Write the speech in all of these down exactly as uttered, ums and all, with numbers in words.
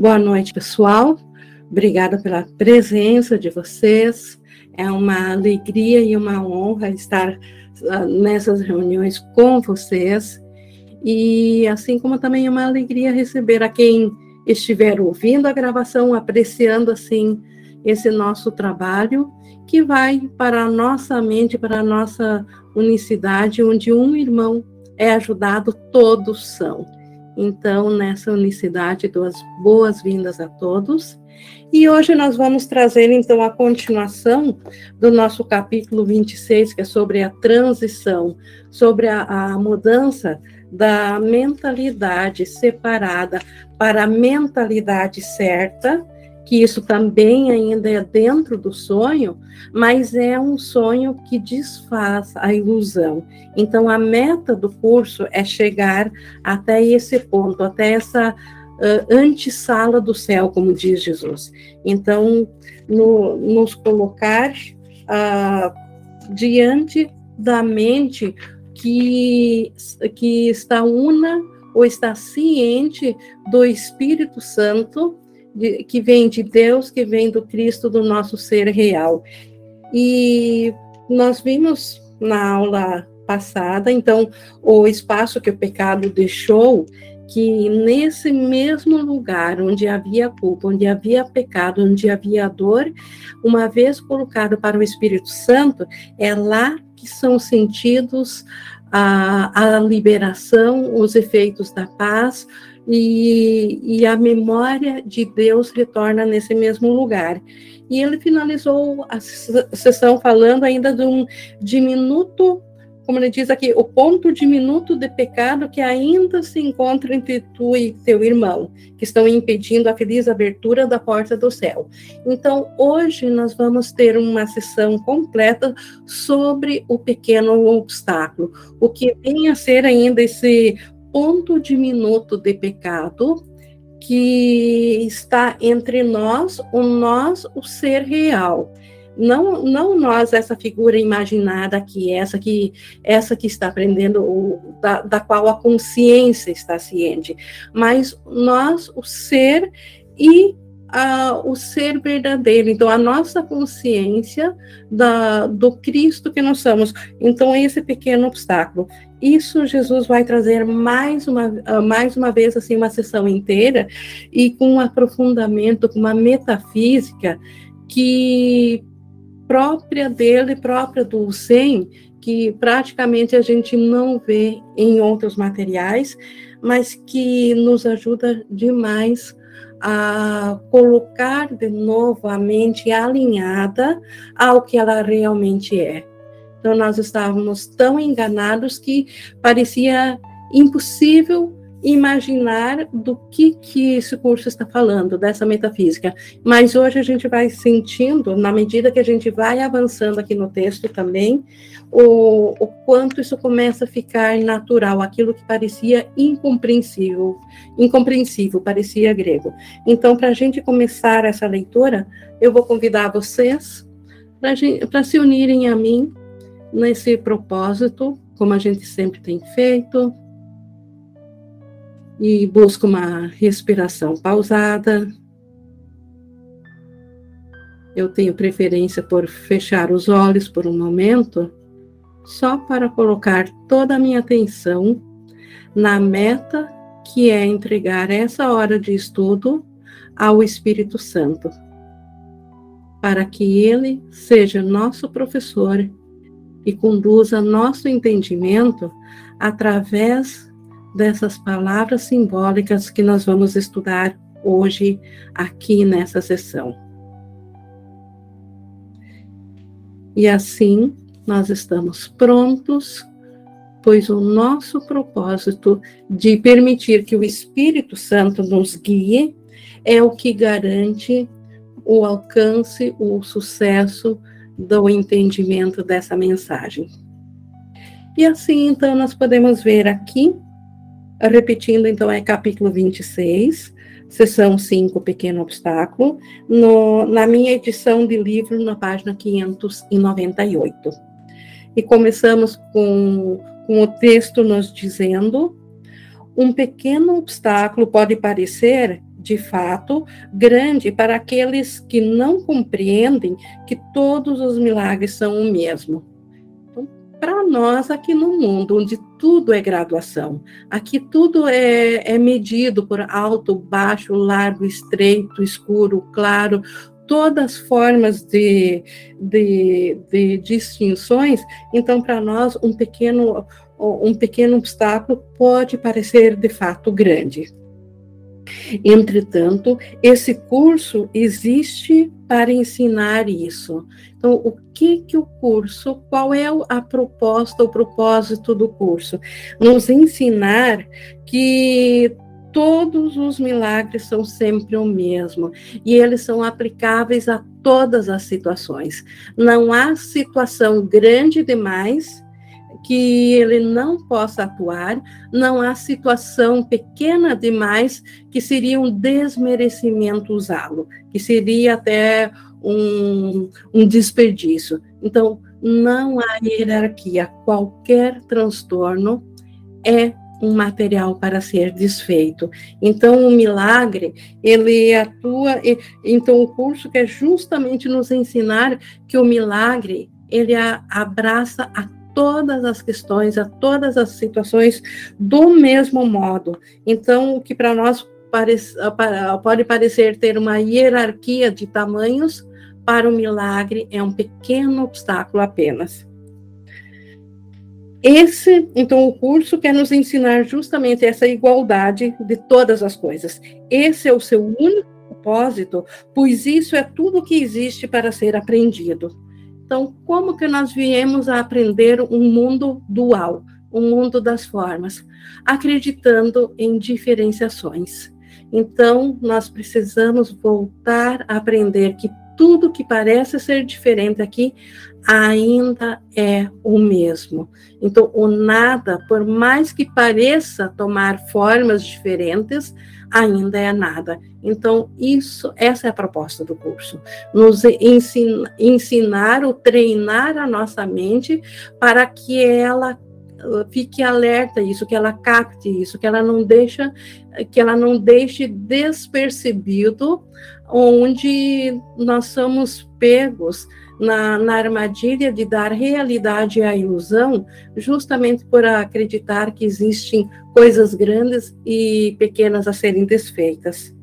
Boa noite, pessoal. Obrigada pela presença de vocês. É uma alegria e uma honra estar nessas reuniões com vocês. E assim como também é uma alegria receber a quem estiver ouvindo a gravação, apreciando assim esse nosso trabalho, que vai para a nossa mente, para a nossa unicidade, onde um irmão é ajudado, todos são. Então, nessa unicidade, duas boas-vindas a todos. E hoje nós vamos trazer, então, a continuação do nosso capítulo vinte e seis, que é sobre a transição, sobre a, a mudança da mentalidade separada para a mentalidade certa, que isso também ainda é dentro do sonho, mas é um sonho que desfaz a ilusão. Então, a meta do curso é chegar até esse ponto, até essa uh, antessala do céu, como diz Jesus. Então, no, nos colocar uh, diante da mente que, que está una ou está ciente do Espírito Santo, que vem de Deus, que vem do Cristo, do nosso ser real. E nós vimos na aula passada, então, o espaço que o pecado deixou, que nesse mesmo lugar onde havia culpa, onde havia pecado, onde havia dor, uma vez colocado para o Espírito Santo, é lá que são sentidos a, a liberação, os efeitos da paz, E, e a memória de Deus retorna nesse mesmo lugar. E ele finalizou a sessão falando ainda de um diminuto, como ele diz aqui, o ponto diminuto de pecado que ainda se encontra entre tu e teu irmão, que estão impedindo a feliz abertura da porta do céu. Então, hoje nós vamos ter uma sessão completa sobre o pequeno obstáculo, o que vem a ser ainda esse ponto diminuto de pecado que está entre nós, o nós, o ser real. Não, não nós, essa figura imaginada aqui, essa que, essa que está aprendendo, o, da, da qual a consciência está ciente, mas nós, o ser e a, o ser verdadeiro. Então, a nossa consciência da, do Cristo que nós somos. Então, esse pequeno obstáculo. Isso Jesus vai trazer mais uma, mais uma vez, assim, uma sessão inteira, e com um aprofundamento, com uma metafísica que própria dele, própria do Zen, que praticamente a gente não vê em outros materiais, mas que nos ajuda demais a colocar de novo a mente alinhada ao que ela realmente é. Então, nós estávamos tão enganados que parecia impossível imaginar do que, que esse curso está falando, dessa metafísica. Mas hoje a gente vai sentindo, na medida que a gente vai avançando aqui no texto também, o, o quanto isso começa a ficar natural, aquilo que parecia incompreensível, incompreensível, parecia grego. Então, para a gente começar essa leitura, eu vou convidar vocês para se unirem a mim nesse propósito, como a gente sempre tem feito, e busca uma respiração pausada. Eu tenho preferência por fechar os olhos por um momento, só para colocar toda a minha atenção na meta, que é entregar essa hora de estudo ao Espírito Santo, para que ele seja nosso professor e conduza nosso entendimento através dessas palavras simbólicas que nós vamos estudar hoje aqui nessa sessão. E assim nós estamos prontos, pois o nosso propósito de permitir que o Espírito Santo nos guie é o que garante o alcance, o sucesso do entendimento dessa mensagem. E assim, então, nós podemos ver aqui, repetindo, então, é capítulo vinte e seis, sessão cinco, pequeno obstáculo, no, na minha edição de livro, na página quinhentos e noventa e oito. E começamos com, com o texto nos dizendo: um pequeno obstáculo pode parecer de fato, grande para aqueles que não compreendem que todos os milagres são o mesmo. Então, para nós aqui no mundo, onde tudo é graduação, aqui tudo é, é medido por alto, baixo, largo, estreito, escuro, claro, todas as formas de, de, de distinções, então para nós um pequeno, um pequeno obstáculo pode parecer de fato grande. Entretanto, esse curso existe para ensinar isso. Então, o que que o curso, qual é a proposta, o propósito do curso? Nos ensinar que todos os milagres são sempre o mesmo e eles são aplicáveis a todas as situações. Não há situação grande demais que ele não possa atuar, não há situação pequena demais que seria um desmerecimento usá-lo, que seria até um, um desperdício. Então, não há hierarquia, qualquer transtorno é um material para ser desfeito. Então, o milagre, ele atua... Então, o curso quer justamente nos ensinar que o milagre, ele abraça a todas as questões, a todas as situações do mesmo modo. Então, o que para nós parece, pode parecer ter uma hierarquia de tamanhos, para o milagre é um pequeno obstáculo apenas. Esse, então, o curso quer nos ensinar justamente essa igualdade de todas as coisas. Esse é o seu único propósito, pois isso é tudo que existe para ser aprendido. Então, como que nós viemos a aprender um mundo dual, um mundo das formas? Acreditando em diferenciações. Então, nós precisamos voltar a aprender que tudo que parece ser diferente aqui ainda é o mesmo. Então, o nada, por mais que pareça tomar formas diferentes, ainda é nada. Então, isso, essa é a proposta do curso. Nos ensinar, ensinar ou treinar a nossa mente para que ela fique alerta a isso, que ela capte isso, que ela não deixa, que ela não deixe despercebido onde nós somos pegos na, na armadilha de dar realidade à ilusão, justamente por acreditar que existem coisas grandes e pequenas a serem desfeitas.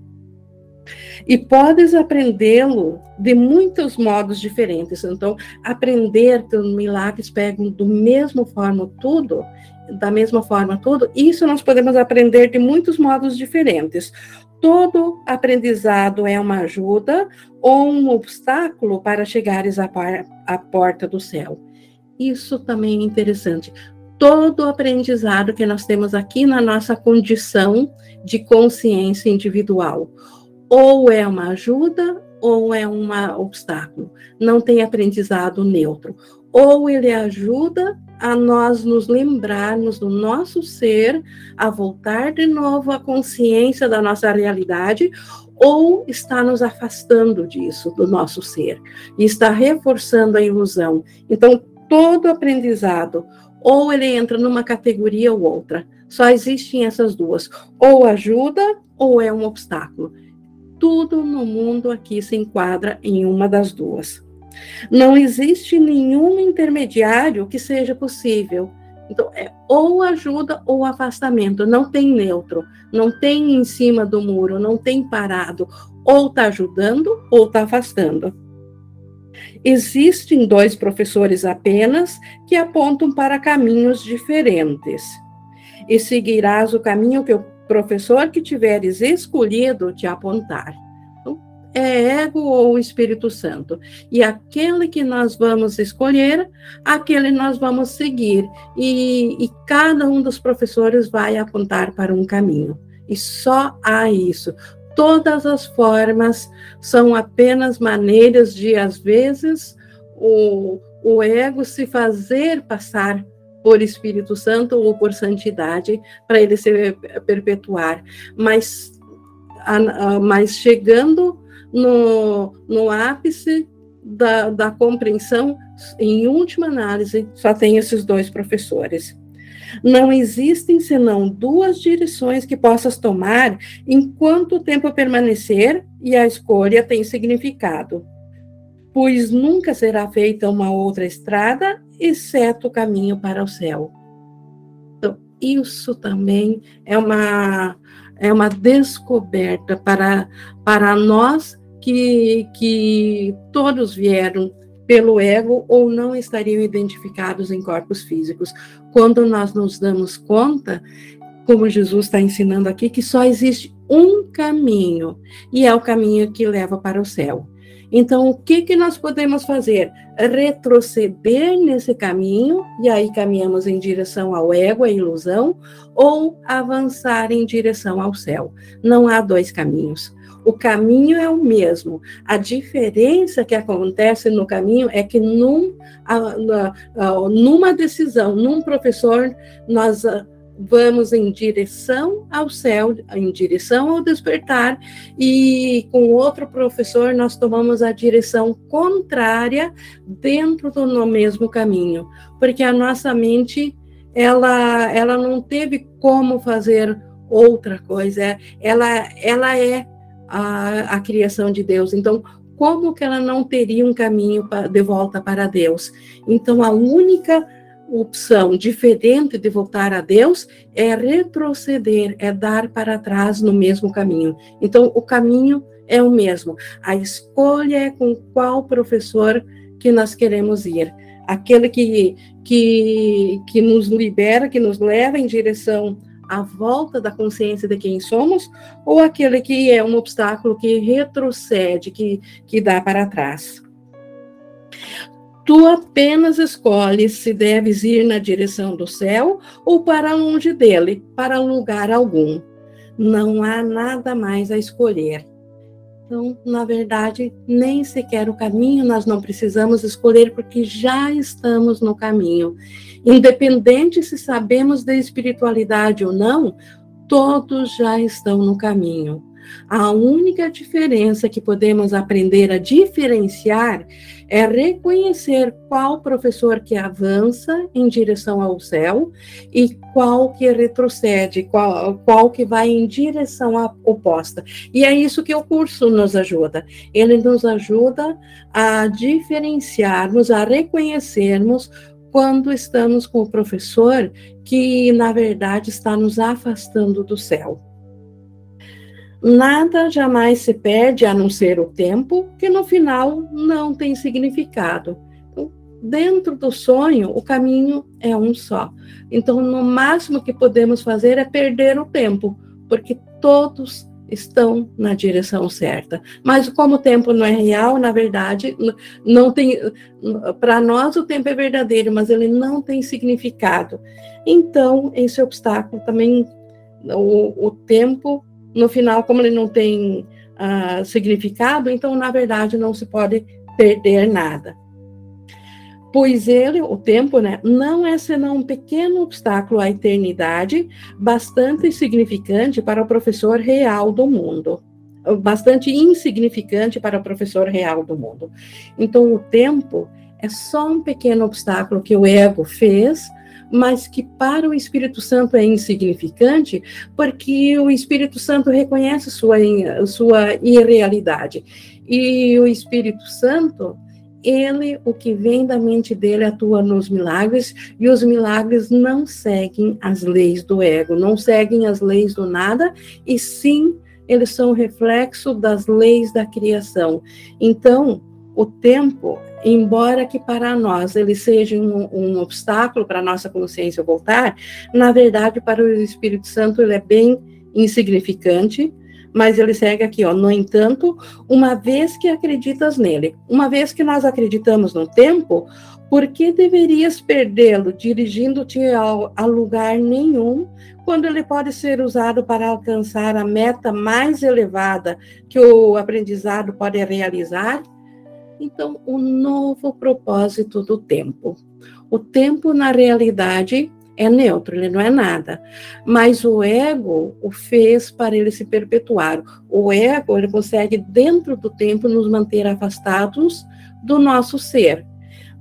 E podes aprendê-lo de muitos modos diferentes. Então, aprender que os milagres pegam do mesmo forma tudo, da mesma forma tudo, isso nós podemos aprender de muitos modos diferentes. Todo aprendizado é uma ajuda ou um obstáculo para chegares à, par, à porta do céu. Isso também é interessante. Todo aprendizado que nós temos aqui na nossa condição de consciência individual, ou é uma ajuda ou é um obstáculo. Não tem aprendizado neutro. Ou ele ajuda a nós nos lembrarmos do nosso ser, a voltar de novo à consciência da nossa realidade, ou está nos afastando disso, do nosso ser, e está reforçando a ilusão. Então, todo aprendizado, ou ele entra numa categoria ou outra. Só existem essas duas. Ou ajuda ou é um obstáculo. Tudo no mundo aqui se enquadra em uma das duas. Não existe nenhum intermediário que seja possível. Então, é ou ajuda ou afastamento. Não tem neutro, não tem em cima do muro, não tem parado. Ou está ajudando ou está afastando. Existem dois professores apenas que apontam para caminhos diferentes. E seguirás o caminho que eu professor que tiveres escolhido te apontar. Então, é ego ou Espírito Santo. E aquele que nós vamos escolher, aquele nós vamos seguir. E, e cada um dos professores vai apontar para um caminho. E só há isso. Todas as formas são apenas maneiras de, às vezes, o, o ego se fazer passar por Espírito Santo ou por santidade, para ele se perpetuar. Mas, a, a, mas chegando no, no ápice da, da compreensão, em última análise, só tem esses dois professores. Não existem senão duas direções que possas tomar enquanto o tempo permanecer e a escolha tem significado, pois nunca será feita uma outra estrada, exceto o caminho para o céu. Então, isso também é uma, é uma descoberta para, para nós que, que todos vieram pelo ego ou não estariam identificados em corpos físicos. Quando nós nos damos conta, como Jesus está ensinando aqui, que só existe um caminho, e é o caminho que leva para o céu. Então, o que, que nós podemos fazer? Retroceder nesse caminho, e aí caminhamos em direção ao ego, à ilusão, ou avançar em direção ao céu. Não há dois caminhos. O caminho é o mesmo. A diferença que acontece no caminho é que num, numa decisão, num professor, nós vamos em direção ao céu, em direção ao despertar, e com outro professor nós tomamos a direção contrária dentro do mesmo caminho, porque a nossa mente, ela, ela não teve como fazer outra coisa, ela, ela é a, a criação de Deus, então como que ela não teria um caminho de volta para Deus? Então a única opção diferente de voltar a Deus é retroceder, é dar para trás no mesmo caminho. Então, o caminho é o mesmo. A escolha é com qual professor que nós queremos ir. Aquele que, que, que nos libera, que nos leva em direção à volta da consciência de quem somos, ou aquele que é um obstáculo que retrocede, que, que dá para trás. Tu apenas escolhes se deves ir na direção do céu ou para longe dele, para lugar algum. Não há nada mais a escolher. Então, na verdade, nem sequer o caminho nós não precisamos escolher, porque já estamos no caminho. Independente se sabemos da espiritualidade ou não, todos já estão no caminho. A única diferença que podemos aprender a diferenciar é reconhecer qual professor que avança em direção ao céu e qual que retrocede, qual, qual que vai em direção à oposta. E é isso que o curso nos ajuda. Ele nos ajuda a diferenciarmos, a reconhecermos quando estamos com o professor que, na verdade, está nos afastando do céu. Nada jamais se perde, a não ser o tempo, que no final não tem significado. Dentro do sonho, o caminho é um só. Então, no máximo que podemos fazer é perder o tempo, porque todos estão na direção certa. Mas como o tempo não é real, na verdade, não tem. Para nós o tempo é verdadeiro, mas ele não tem significado. Então, esse obstáculo também, o, o tempo... No final, como ele não tem uh, significado, então, na verdade, não se pode perder nada. Pois ele, o tempo, né, não é senão um pequeno obstáculo à eternidade, bastante insignificante para o professor real do mundo. Bastante insignificante para o professor real do mundo. Então, o tempo é só um pequeno obstáculo que o ego fez, mas que para o Espírito Santo é insignificante, porque o Espírito Santo reconhece sua, sua irrealidade. E o Espírito Santo, ele, o que vem da mente dele, atua nos milagres, e os milagres não seguem as leis do ego, não seguem as leis do nada, e sim, eles são reflexo das leis da criação. Então, o tempo, embora que para nós ele seja um, um obstáculo para a nossa consciência voltar, na verdade, para o Espírito Santo ele é bem insignificante, mas ele segue aqui, ó, no entanto, uma vez que acreditas nele, uma vez que nós acreditamos no tempo, por que deverias perdê-lo dirigindo-te ao, a lugar nenhum, quando ele pode ser usado para alcançar a meta mais elevada que o aprendizado pode realizar? Então, o novo propósito do tempo. O tempo, na realidade, é neutro, ele não é nada. Mas o ego o fez para ele se perpetuar. O ego, ele consegue, dentro do tempo, nos manter afastados do nosso ser.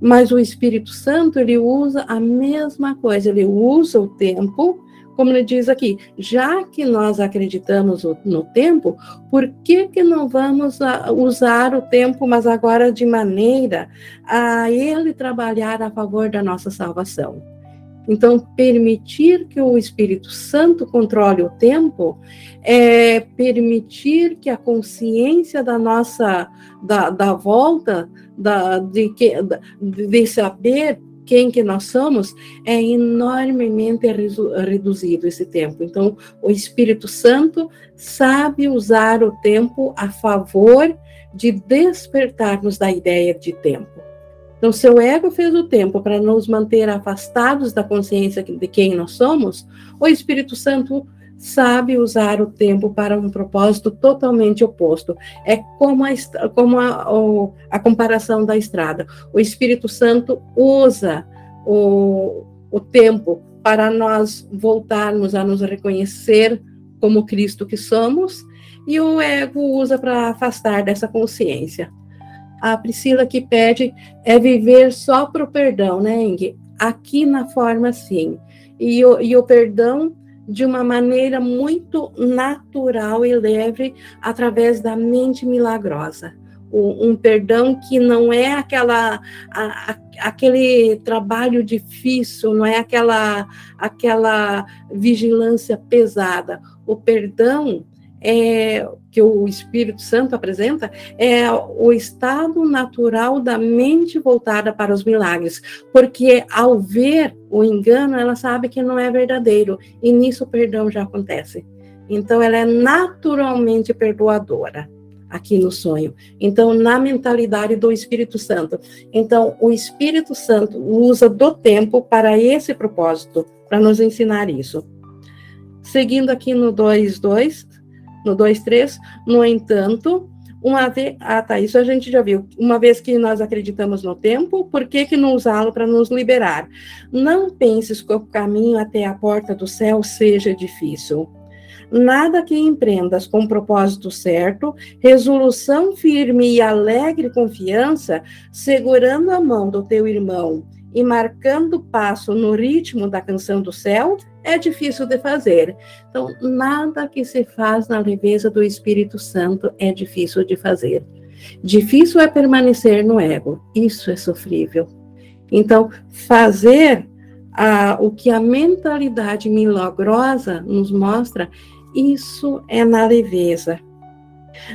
Mas o Espírito Santo, ele usa a mesma coisa, ele usa o tempo, como ele diz aqui, já que nós acreditamos no tempo, por que que não vamos usar o tempo, mas agora de maneira a ele trabalhar a favor da nossa salvação? Então, permitir que o Espírito Santo controle o tempo é permitir que a consciência da nossa, da, da volta, da, de, que, de saber quem que nós somos, é enormemente reduzido esse tempo. Então, o Espírito Santo sabe usar o tempo a favor de despertarmos da ideia de tempo. Então, seu ego fez o tempo para nos manter afastados da consciência de quem nós somos, o Espírito Santo sabe usar o tempo para um propósito totalmente oposto. É como a, como a, a comparação da estrada. O Espírito Santo usa o, o tempo para nós voltarmos a nos reconhecer como Cristo que somos, e o ego usa para afastar dessa consciência. A Priscila que pede é viver só para o perdão, né, Inge? Aqui na forma, sim. E o, e o perdão de uma maneira muito natural e leve, através da mente milagrosa. O, um perdão que não é aquela, a, a, aquele trabalho difícil, não é aquela, aquela vigilância pesada. O perdão é, que o Espírito Santo apresenta é o estado natural da mente voltada para os milagres, porque ao ver o engano, ela sabe que não é verdadeiro, e nisso o perdão já acontece. Então, ela é naturalmente perdoadora aqui no sonho. Então, na mentalidade do Espírito Santo. Então, o Espírito Santo usa do tempo para esse propósito, para nos ensinar isso. Seguindo aqui no dois ponto dois, no dois ponto três, no entanto, uma vez, ah, tá, isso a gente já viu, uma vez que nós acreditamos no tempo, por que que não usá-lo para nos liberar? Não penses que o caminho até a porta do céu seja difícil. Nada que empreendas com propósito certo, resolução firme e alegre confiança, segurando a mão do teu irmão e marcando passo no ritmo da canção do céu, é difícil de fazer. Então, nada que se faz na leveza do Espírito Santo é difícil de fazer. Difícil é permanecer no ego. Isso é sofrível. Então, fazer ah, o que a mentalidade milagrosa nos mostra, isso é na leveza.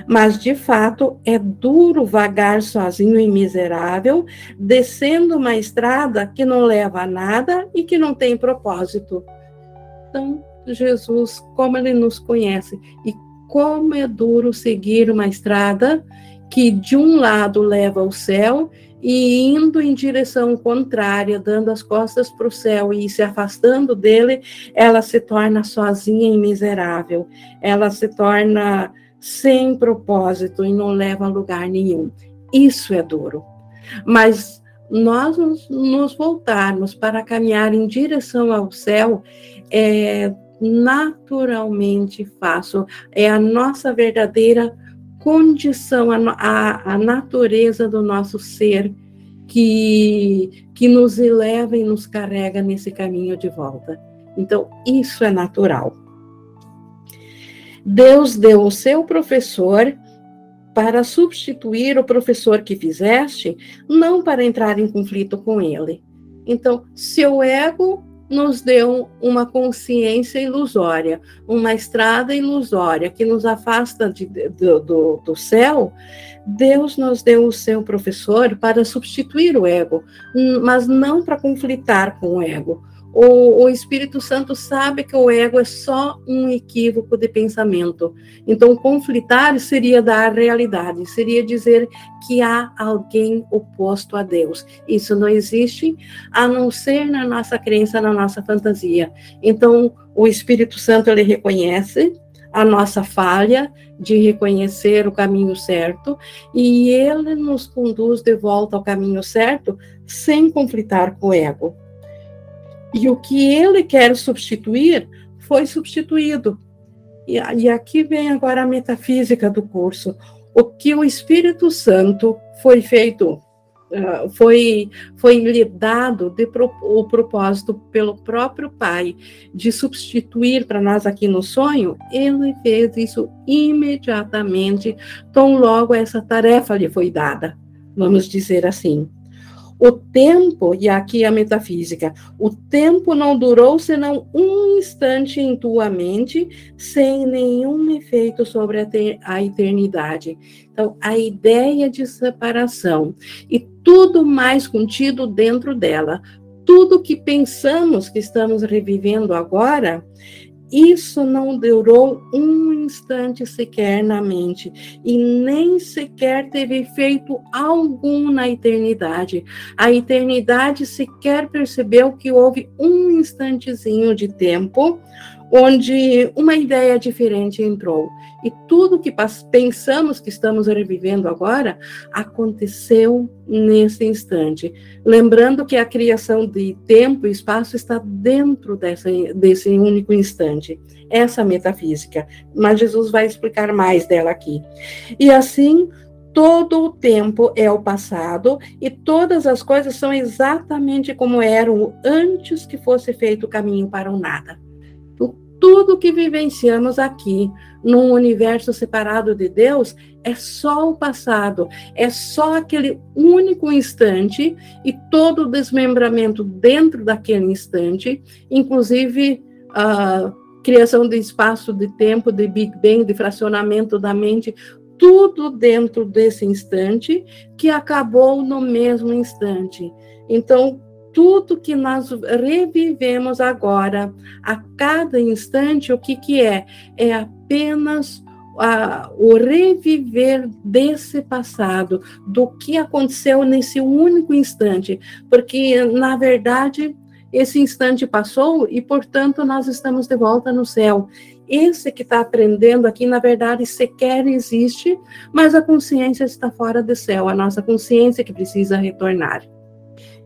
Mas, de fato, é duro vagar sozinho e miserável, descendo uma estrada que não leva a nada e que não tem propósito. Então, Jesus, como ele nos conhece, e como é duro seguir uma estrada que de um lado leva ao céu e indo em direção contrária, dando as costas para o céu e se afastando dele, ela se torna sozinha e miserável, ela se torna sem propósito e não leva a lugar nenhum. Isso é duro. Mas nós nos voltarmos para caminhar em direção ao céu é naturalmente fácil. É a nossa verdadeira condição, a, a, a natureza do nosso ser que, que nos eleva e nos carrega nesse caminho de volta. Então, isso é natural. Deus deu o seu professor para substituir o professor que fizeste, não para entrar em conflito com ele. Então, seu ego nos deu uma consciência ilusória, uma estrada ilusória que nos afasta de, do, do, do céu. Deus nos deu o seu professor para substituir o ego, mas não para conflitar com o ego. O, o Espírito Santo sabe que o ego é só um equívoco de pensamento. Então, conflitar seria dar realidade, seria dizer que há alguém oposto a Deus. Isso não existe, a não ser na nossa crença, na nossa fantasia. Então, o Espírito Santo, ele reconhece a nossa falha de reconhecer o caminho certo, e ele nos conduz de volta ao caminho certo, sem conflitar com o ego. E o que ele quer substituir, foi substituído. E, e aqui vem agora a metafísica do curso. O que o Espírito Santo foi feito uh, foi, foi lhe dado de pro, o propósito pelo próprio Pai de substituir para nós aqui no sonho, ele fez isso imediatamente, tão logo essa tarefa lhe foi dada, vamos dizer assim. O tempo, e aqui a metafísica, o tempo não durou senão um instante em tua mente, sem nenhum efeito sobre a, ter, a eternidade. Então, a ideia de separação e tudo mais contido dentro dela, tudo que pensamos que estamos revivendo agora, isso não durou um instante sequer na mente e nem sequer teve efeito algum na eternidade. A eternidade sequer percebeu que houve um instantezinho de tempo onde uma ideia diferente entrou. E tudo que pensamos que estamos revivendo agora aconteceu nesse instante. Lembrando que a criação de tempo e espaço está dentro dessa, desse único instante. Essa metafísica. Mas Jesus vai explicar mais dela aqui. E assim, todo o tempo é o passado e todas as coisas são exatamente como eram antes que fosse feito o caminho para o nada. Tudo que vivenciamos aqui, num universo separado de Deus, é só o passado, é só aquele único instante e todo o desmembramento dentro daquele instante, inclusive a criação de espaço, de tempo, de Big Bang, de fracionamento da mente, tudo dentro desse instante que acabou no mesmo instante. Então, tudo que nós revivemos agora, a cada instante, o que, que é? É apenas a, o reviver desse passado, do que aconteceu nesse único instante. Porque, na verdade, esse instante passou e, portanto, nós estamos de volta no céu. Esse que está aprendendo aqui, na verdade, sequer existe, mas a consciência está fora do céu, a nossa consciência que precisa retornar.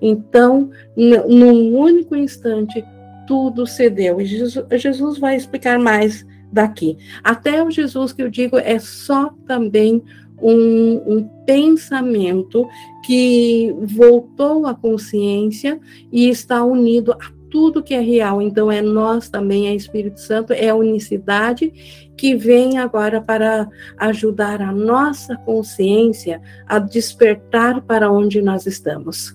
Então, num único instante, tudo cedeu. E Jesus, Jesus vai explicar mais daqui. Até o Jesus que eu digo é só também um, um pensamento que voltou à consciência e está unido a tudo que é real. Então, é nós também, é Espírito Santo, é a unicidade que vem agora para ajudar a nossa consciência a despertar para onde nós estamos.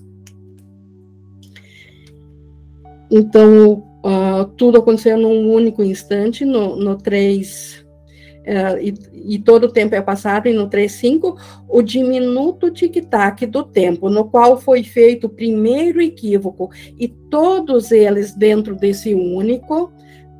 Então, uh, tudo aconteceu num único instante, no, no três, uh, e, e todo o tempo é passado, e no três, cinco, o diminuto tic-tac do tempo, no qual foi feito o primeiro equívoco, e todos eles dentro desse único,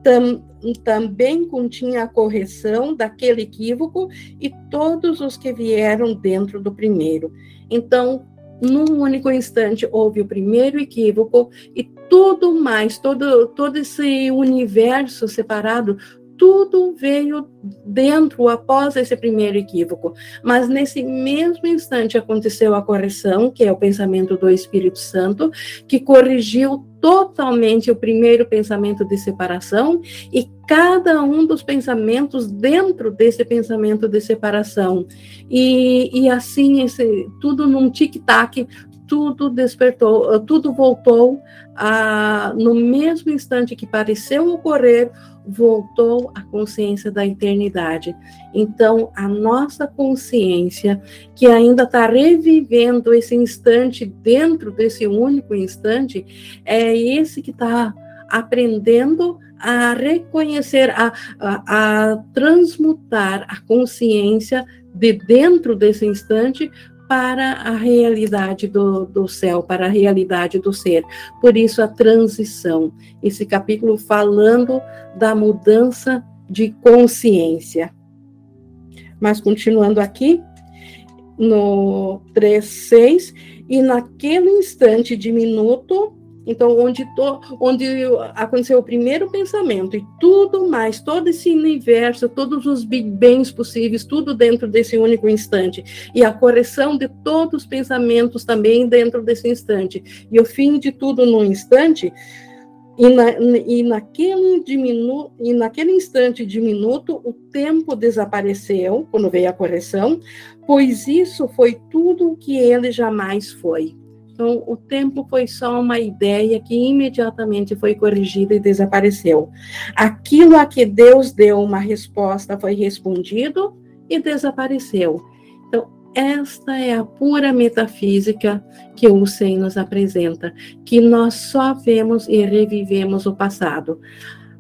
tam, também continha a correção daquele equívoco, e todos os que vieram dentro do primeiro. Então, num único instante houve o primeiro equívoco e tudo mais, todo, todo esse universo separado, tudo veio dentro após esse primeiro equívoco. Mas nesse mesmo instante aconteceu a correção, que é o pensamento do Espírito Santo, que corrigiu totalmente o primeiro pensamento de separação e cada um dos pensamentos dentro desse pensamento de separação. E, e assim, esse, tudo num tic-tac, tudo despertou, tudo voltou a, no mesmo instante que pareceu ocorrer, voltou à consciência da eternidade. Então, a nossa consciência, que ainda está revivendo esse instante dentro desse único instante, é esse que está aprendendo a reconhecer, a, a, a transmutar a consciência de dentro desse instante para a realidade do, do céu, para a realidade do ser. Por isso, a transição. Esse capítulo falando da mudança de consciência. Mas, continuando aqui, no três, seis, e naquele instante diminuto, então, onde, to, onde aconteceu o primeiro pensamento e tudo mais, todo esse universo, todos os Big Bangs possíveis, tudo dentro desse único instante. E a correção de todos os pensamentos também dentro desse instante. E o fim de tudo num instante. E, na, e, naquele diminu, e naquele instante diminuto, o tempo desapareceu, quando veio a correção, pois isso foi tudo o que ele jamais foi. Então, o tempo foi só uma ideia que imediatamente foi corrigida e desapareceu. Aquilo a que Deus deu uma resposta foi respondido e desapareceu. Então, esta é a pura metafísica que o Husserl nos apresenta, que nós só vemos e revivemos o passado.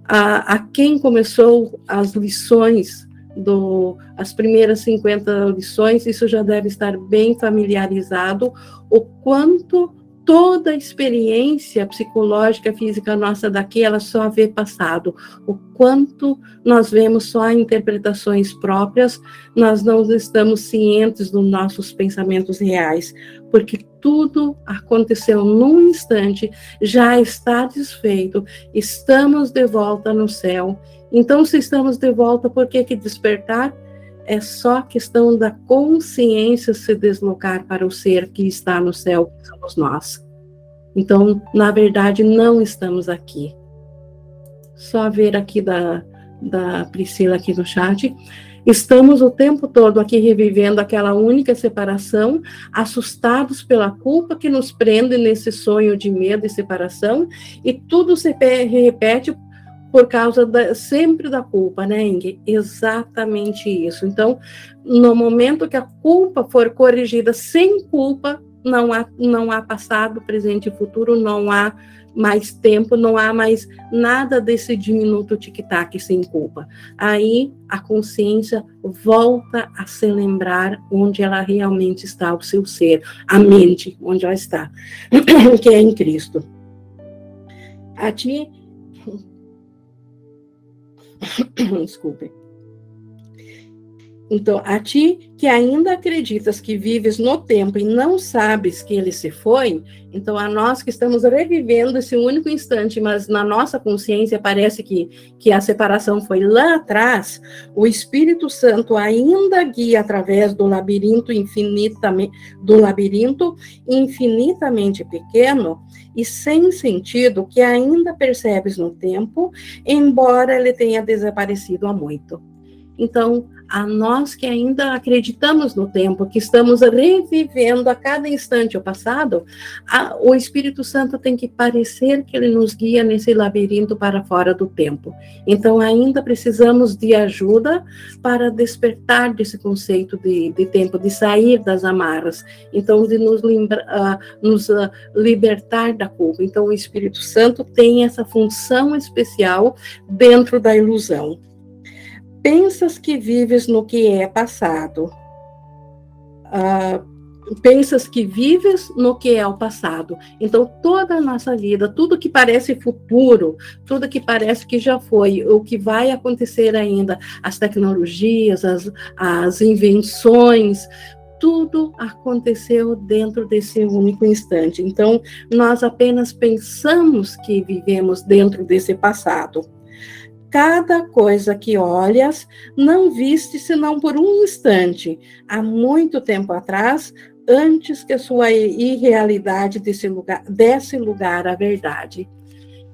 A, a quem começou as lições, do, as primeiras cinquenta lições, isso já deve estar bem familiarizado, o quanto toda a experiência psicológica, física nossa daqui, ela só vê passado. O quanto nós vemos só interpretações próprias, nós não estamos cientes dos nossos pensamentos reais, porque tudo aconteceu num instante, já está desfeito, estamos de volta no céu. Então, se estamos de volta, por que que despertar? É só questão da consciência se deslocar para o ser que está no céu, que somos nós. Então, na verdade, não estamos aqui. Só ver aqui da, da Priscila aqui no chat. Estamos o tempo todo aqui revivendo aquela única separação, assustados pela culpa que nos prende nesse sonho de medo e separação, e tudo se repete por causa da, sempre da culpa, né, Inge? Exatamente isso. Então, no momento que a culpa for corrigida sem culpa, não há, não há passado, presente e futuro, não há mais tempo, não há mais nada desse diminuto tic-tac sem culpa. Aí, a consciência volta a se lembrar onde ela realmente está, o seu ser, a mente, onde ela está, que é em Cristo. A ti... Desculpe. Então, a ti que ainda acreditas que vives no tempo e não sabes que ele se foi, então a nós que estamos revivendo esse único instante, mas na nossa consciência parece que, que a separação foi lá atrás, o Espírito Santo ainda guia através do labirinto infinitamente, do labirinto infinitamente pequeno e sem sentido que ainda percebes no tempo, embora ele tenha desaparecido há muito. Então, a nós que ainda acreditamos no tempo, que estamos revivendo a cada instante o passado, a, o Espírito Santo tem que parecer que ele nos guia nesse labirinto para fora do tempo. Então, ainda precisamos de ajuda para despertar desse conceito de, de tempo, de sair das amarras, então, de nos, lembra, uh, nos uh, libertar da culpa. Então, o Espírito Santo tem essa função especial dentro da ilusão. Pensas que vives no que é passado. Ah, pensas que vives no que é o passado. Então, toda a nossa vida, tudo que parece futuro, tudo que parece que já foi, o que vai acontecer ainda, as tecnologias, as, as invenções, tudo aconteceu dentro desse único instante. Então, nós apenas pensamos que vivemos dentro desse passado. Cada coisa que olhas, não viste senão por um instante, há muito tempo atrás, antes que a sua irrealidade desse lugar, desse lugar à verdade.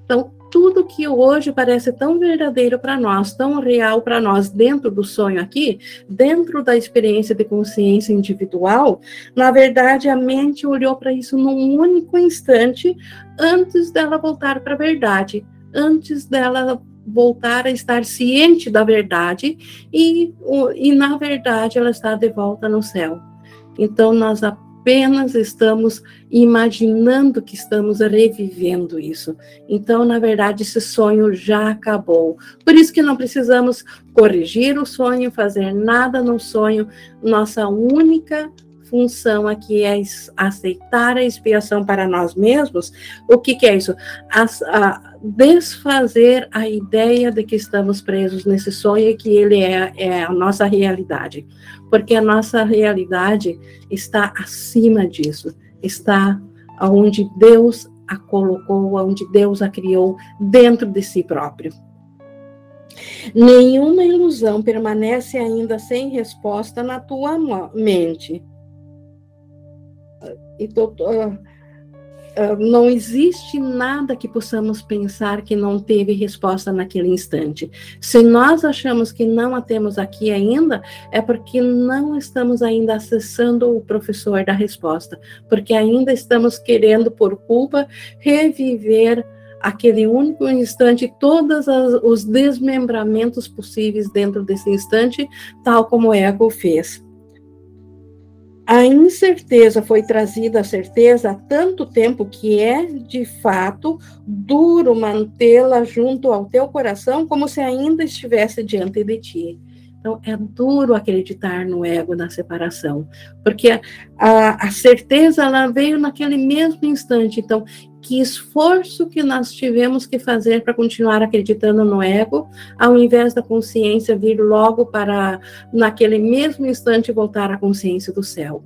Então, tudo que hoje parece tão verdadeiro para nós, tão real para nós, dentro do sonho aqui, dentro da experiência de consciência individual, na verdade, a mente olhou para isso num único instante, antes dela voltar para a verdade, antes dela... voltar a estar ciente da verdade e, e, na verdade, ela está de volta no céu. Então, nós apenas estamos imaginando que estamos revivendo isso. Então, na verdade, esse sonho já acabou. Por isso que não precisamos corrigir o sonho, fazer nada no sonho. Nossa única função aqui é aceitar a expiação para nós mesmos. O que que é isso? As, a, desfazer a ideia de que estamos presos nesse sonho e que ele é, é a nossa realidade. Porque a nossa realidade está acima disso. Está onde Deus a colocou, onde Deus a criou, dentro de si próprio. Nenhuma ilusão permanece ainda sem resposta na tua mente. E tô, tô, não existe nada que possamos pensar que não teve resposta naquele instante. Se nós achamos que não a temos aqui ainda, é porque não estamos ainda acessando o professor da resposta, porque ainda estamos querendo, por culpa, reviver aquele único instante, todos os desmembramentos possíveis dentro desse instante, tal como o ego fez. A incerteza foi trazida à certeza há tanto tempo que é, de fato, duro mantê-la junto ao teu coração como se ainda estivesse diante de ti. Então, é duro acreditar no ego na separação, porque a, a certeza ela veio naquele mesmo instante. Então, que esforço que nós tivemos que fazer para continuar acreditando no ego, ao invés da consciência vir logo para, naquele mesmo instante, voltar à consciência do céu.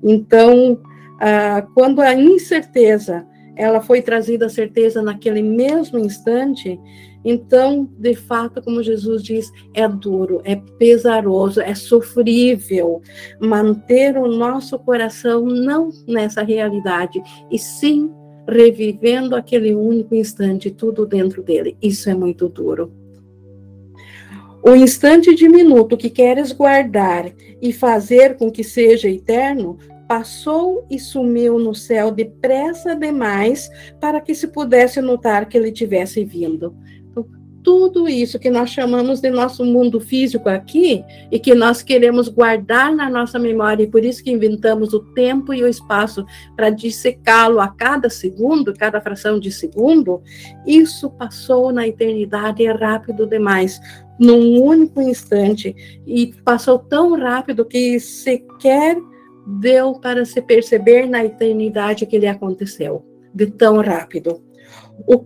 Então, ah, quando a incerteza ela foi trazida à certeza naquele mesmo instante, então, de fato, como Jesus diz, é duro, é pesaroso, é sofrível manter o nosso coração não nessa realidade, e sim revivendo aquele único instante, tudo dentro dele. Isso é muito duro. O instante diminuto que queres guardar e fazer com que seja eterno, passou e sumiu no céu depressa demais para que se pudesse notar que ele tivesse vindo. Então, tudo isso que nós chamamos de nosso mundo físico aqui e que nós queremos guardar na nossa memória, e por isso que inventamos o tempo e o espaço para dissecá-lo a cada segundo, cada fração de segundo, isso passou na eternidade rápido demais, num único instante, e passou tão rápido que sequer deu para se perceber na eternidade que ele aconteceu, de tão rápido. O,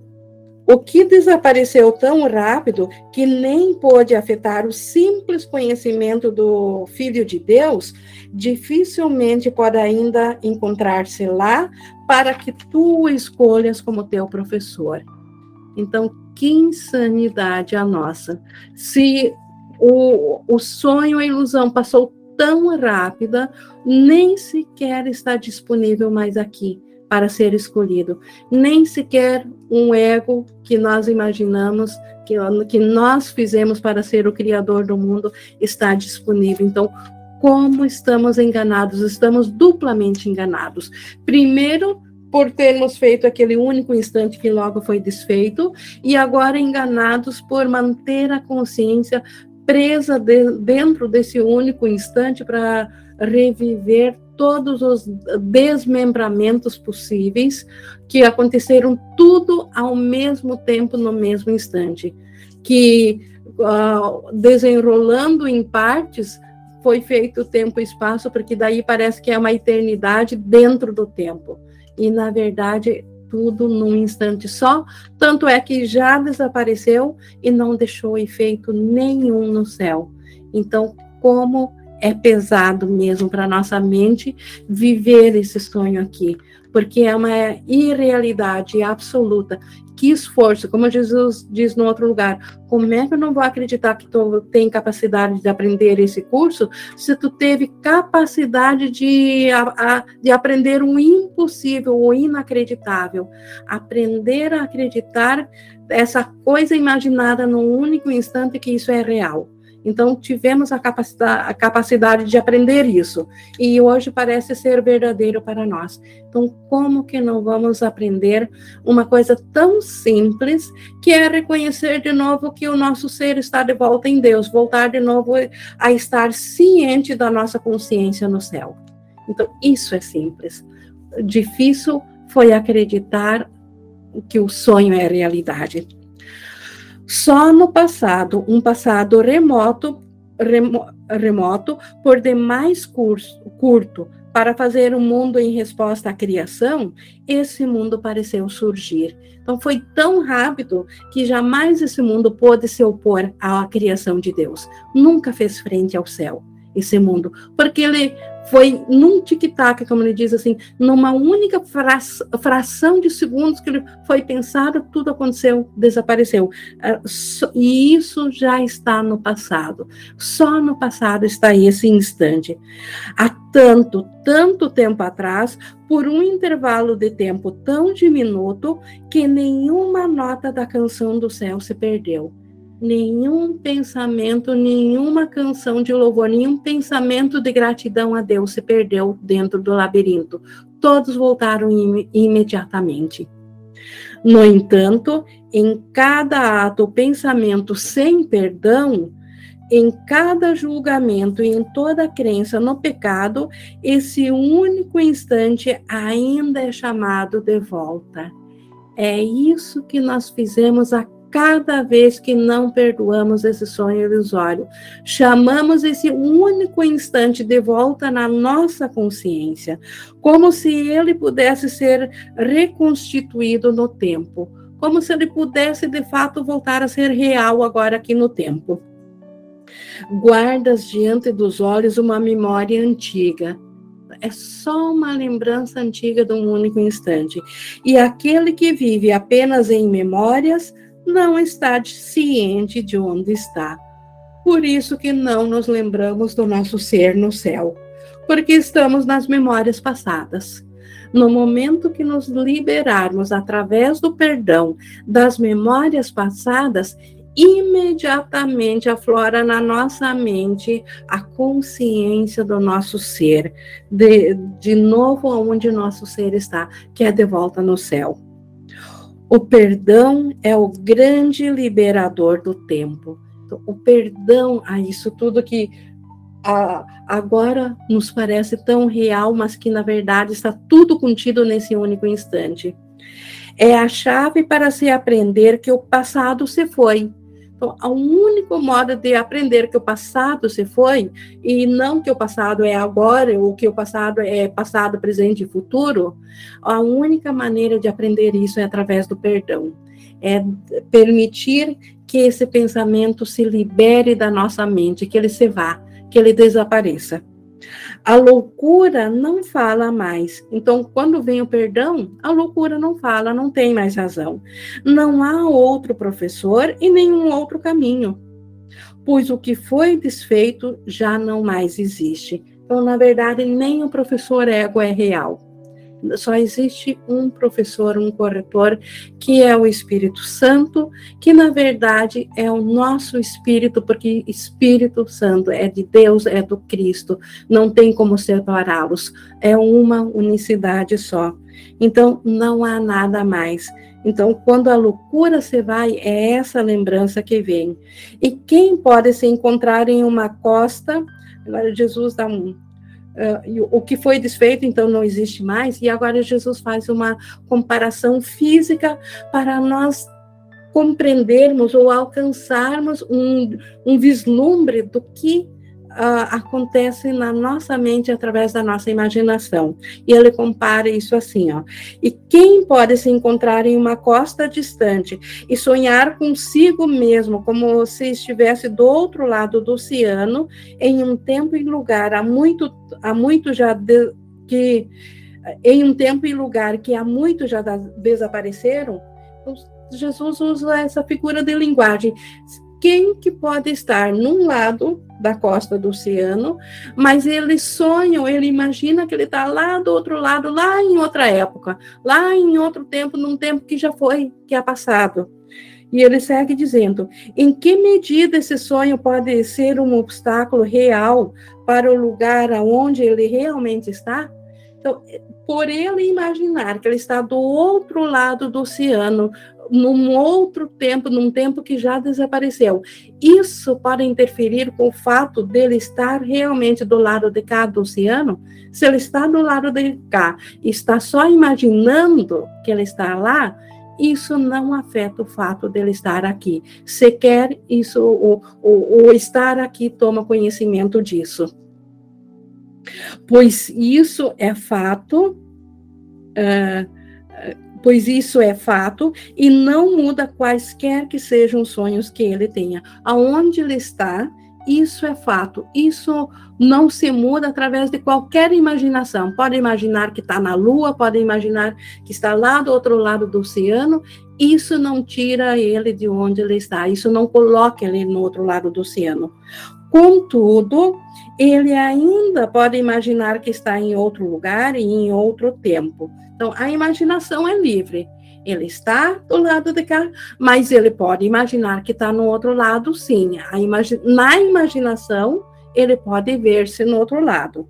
o que desapareceu tão rápido que nem pôde afetar o simples conhecimento do Filho de Deus, dificilmente pode ainda encontrar-se lá para que tu o escolhas como teu professor. Então, que insanidade a nossa! Se o, o sonho, a ilusão passou tão rápida, nem sequer está disponível mais aqui para ser escolhido. Nem sequer um ego que nós imaginamos, que, que nós fizemos para ser o criador do mundo, está disponível. Então, como estamos enganados? Estamos duplamente enganados. Primeiro, por termos feito aquele único instante que logo foi desfeito, e agora enganados por manter a consciência presa de, dentro desse único instante para reviver todos os desmembramentos possíveis que aconteceram tudo ao mesmo tempo, no mesmo instante, que uh, desenrolando em partes foi feito tempo e espaço, porque daí parece que é uma eternidade dentro do tempo, e na verdade tudo num instante só, tanto é que já desapareceu e não deixou efeito nenhum no céu. Então, como é pesado mesmo para nossa mente viver esse sonho aqui, porque é uma irrealidade absoluta. Que esforço, como Jesus diz no outro lugar, como é que eu não vou acreditar que tu tem capacidade de aprender esse curso, se tu teve capacidade de, a, a, de aprender o impossível, o inacreditável. Aprender a acreditar essa coisa imaginada num único instante que isso é real. Então, tivemos a capacidade, a capacidade de aprender isso, e hoje parece ser verdadeiro para nós. Então, como que não vamos aprender uma coisa tão simples, que é reconhecer de novo que o nosso ser está de volta em Deus, voltar de novo a estar ciente da nossa consciência no céu. Então, isso é simples. Difícil foi acreditar que o sonho é realidade. Só no passado, um passado remoto, remo, remoto, por demais curso, curto, para fazer o mundo em resposta à criação, esse mundo pareceu surgir. Então, foi tão rápido que jamais esse mundo pôde se opor à criação de Deus. Nunca fez frente ao céu. esse mundo, porque ele foi num tic-tac, como ele diz assim, numa única fra- fração de segundos que ele foi pensado, tudo aconteceu, desapareceu. E isso já está no passado. Só no passado está esse instante. Há tanto, tanto tempo atrás, por um intervalo de tempo tão diminuto, que nenhuma nota da canção do céu se perdeu. Nenhum pensamento, nenhuma canção de louvor, nenhum pensamento de gratidão a Deus se perdeu dentro do labirinto. Todos voltaram im- imediatamente. No entanto, em cada ato ou pensamento sem perdão, em cada julgamento e em toda crença no pecado, esse único instante ainda é chamado de volta. É isso que nós fizemos aqui. Cada vez que não perdoamos esse sonho ilusório, chamamos esse único instante de volta na nossa consciência, como se ele pudesse ser reconstituído no tempo, como se ele pudesse de fato voltar a ser real agora aqui no tempo. Guardas diante dos olhos uma memória antiga. É só uma lembrança antiga de um único instante. E aquele que vive apenas em memórias não está ciente de onde está. Por isso que não nos lembramos do nosso ser no céu, porque estamos nas memórias passadas. No momento que nos liberarmos através do perdão das memórias passadas, imediatamente aflora na nossa mente a consciência do nosso ser, de, de novo onde nosso ser está, que é de volta no céu. O perdão é o grande liberador do tempo. Então, o perdão a isso tudo que a, agora nos parece tão real, mas que na verdade está tudo contido nesse único instante. É a chave para se aprender que o passado se foi. Então, o único modo de aprender que o passado se foi, e não que o passado é agora, ou que o passado é passado, presente e futuro, a única maneira de aprender isso é através do perdão. É permitir que esse pensamento se libere da nossa mente, que ele se vá, que ele desapareça. A loucura não fala mais. Então, quando vem o perdão, a loucura não fala, não tem mais razão. Não há outro professor e nenhum outro caminho, pois o que foi desfeito já não mais existe. Então, na verdade, nem o professor ego é real. Só existe um professor, um corretor, que é o Espírito Santo, que na verdade é o nosso Espírito, porque Espírito Santo é de Deus, é do Cristo, não tem como separá-los, é uma unicidade só. Então não há nada mais. Então quando a loucura se vai, é essa lembrança que vem. E quem pode se encontrar em uma costa, agora Jesus dá um... Uh, o que foi desfeito, então, não existe mais. E agora Jesus faz uma comparação física para nós compreendermos ou alcançarmos um, um vislumbre do que uh, acontece na nossa mente através da nossa imaginação. E ele compara isso assim, ó. E quem pode se encontrar em uma costa distante e sonhar consigo mesmo, como se estivesse do outro lado do oceano, em um tempo e lugar há muito há muito já de, que em um tempo e lugar que há muito já da, desapareceram? Jesus usa essa figura de linguagem. Quem que pode estar num lado da costa do oceano, mas ele sonha, ou ele imagina que ele está lá do outro lado, lá em outra época, lá em outro tempo, num tempo que já foi, que é passado. E ele segue dizendo, em que medida esse sonho pode ser um obstáculo real para o lugar onde ele realmente está? Então, por ele imaginar que ele está do outro lado do oceano, num outro tempo, num tempo que já desapareceu, isso pode interferir com o fato dele estar realmente do lado de cá do oceano? Se ele está do lado de cá e está só imaginando que ele está lá, isso não afeta o fato dele estar aqui. Sequer isso, o, o, o estar aqui toma conhecimento disso. Pois isso é fato, uh, pois isso é fato e não muda quaisquer que sejam os sonhos que ele tenha. Aonde ele está, isso é fato, isso não se muda através de qualquer imaginação. Pode imaginar que está na Lua, pode imaginar que está lá do outro lado do oceano, isso não tira ele de onde ele está, isso não coloca ele no outro lado do oceano. Contudo, ele ainda pode imaginar que está em outro lugar e em outro tempo. Então, a imaginação é livre. Ele está do lado de cá, mas ele pode imaginar que está no outro lado, sim. A imagi- na imaginação, ele pode ver-se no outro lado.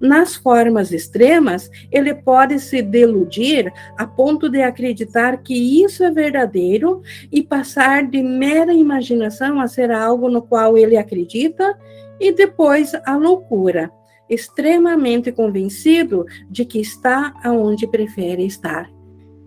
Nas formas extremas, ele pode se deludir a ponto de acreditar que isso é verdadeiro e passar de mera imaginação a ser algo no qual ele acredita e depois a loucura, extremamente convencido de que está aonde prefere estar.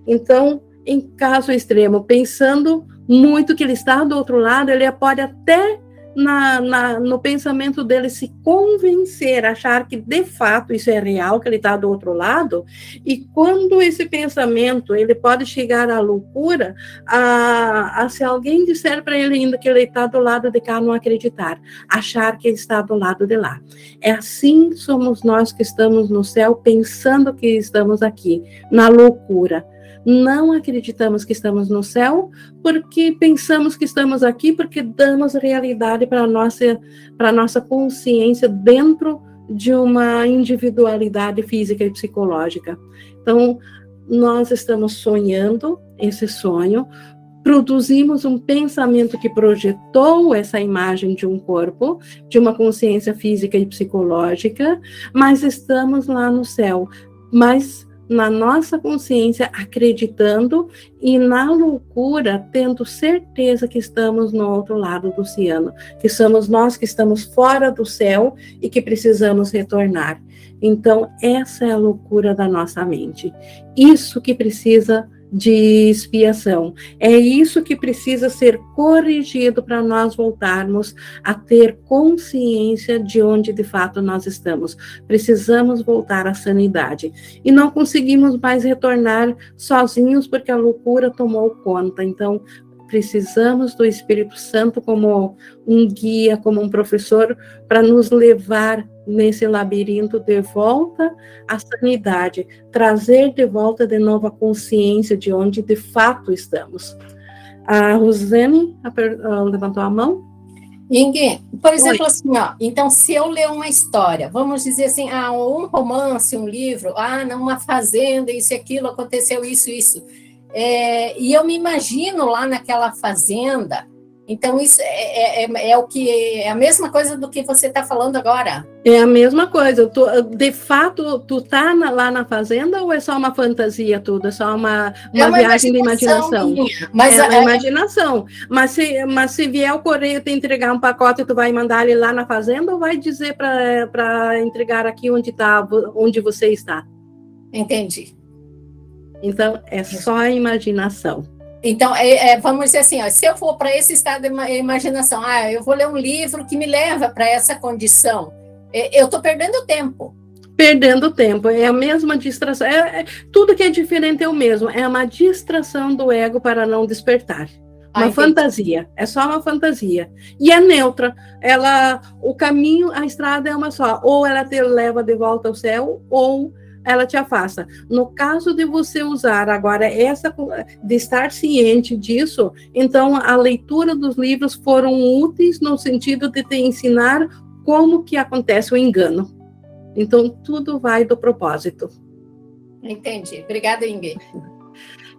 Então, em caso extremo, pensando muito que ele está do outro lado, ele pode até Na, na, no pensamento dele se convencer, achar que de fato isso é real, que ele está do outro lado, e quando esse pensamento, ele pode chegar à loucura, a, a se alguém disser para ele ainda que ele está do lado de cá, não acreditar, achar que ele está do lado de lá. É assim somos nós que estamos no céu, pensando que estamos aqui, na loucura. Não acreditamos que estamos no céu, porque pensamos que estamos aqui, porque damos realidade para a nossa, para a nossa consciência dentro de uma individualidade física e psicológica. Então, nós estamos sonhando esse sonho, produzimos um pensamento que projetou essa imagem de um corpo, de uma consciência física e psicológica, mas estamos lá no céu, mas na nossa consciência, acreditando e na loucura, tendo certeza que estamos no outro lado do oceano, que somos nós que estamos fora do céu e que precisamos retornar. Então, essa é a loucura da nossa mente. Isso que precisa de expiação. É isso que precisa ser corrigido para nós voltarmos a ter consciência de onde de fato nós estamos. Precisamos voltar à sanidade. E não conseguimos mais retornar sozinhos porque a loucura tomou conta. Então, precisamos do Espírito Santo como um guia, como um professor, para nos levar nesse labirinto de volta à sanidade, trazer de volta de novo a consciência de onde de fato estamos. A Rosane levantou a mão. Inge, por exemplo, Oi. assim, ó, então se eu ler uma história, vamos dizer assim, ah, um romance, um livro, ah, não, uma fazenda, isso e aquilo, aconteceu isso e isso. É, e eu me imagino lá naquela fazenda. Então, isso é, é, é, o que, é a mesma coisa do que você está falando agora. É a mesma coisa. Tu, de fato, tu tá na, lá na fazenda ou é só uma fantasia tudo? É só uma, uma, é uma viagem de imaginação? Minha, mas é a, uma imaginação. Mas se, mas se vier o correio te entregar um pacote, tu vai mandar ele lá na fazenda ou vai dizer para entregar aqui onde, tá, onde você está? Entendi. Então, é só a imaginação. Então, é, é, vamos dizer assim, ó, se eu for para esse estado de imaginação, ah, eu vou ler um livro que me leva para essa condição, é, eu estou perdendo tempo. Perdendo tempo, é a mesma distração, é, é, tudo que é diferente é o mesmo, é uma distração do ego para não despertar. Uma ah, fantasia, é só uma fantasia. E é neutra, ela, o caminho, a estrada é uma só, ou ela te leva de volta ao céu, ou ela te afasta. No caso de você usar agora essa, de estar ciente disso, então a leitura dos livros foram úteis no sentido de te ensinar como que acontece o engano. Então, tudo vai do propósito. Entendi. Obrigada, Inge.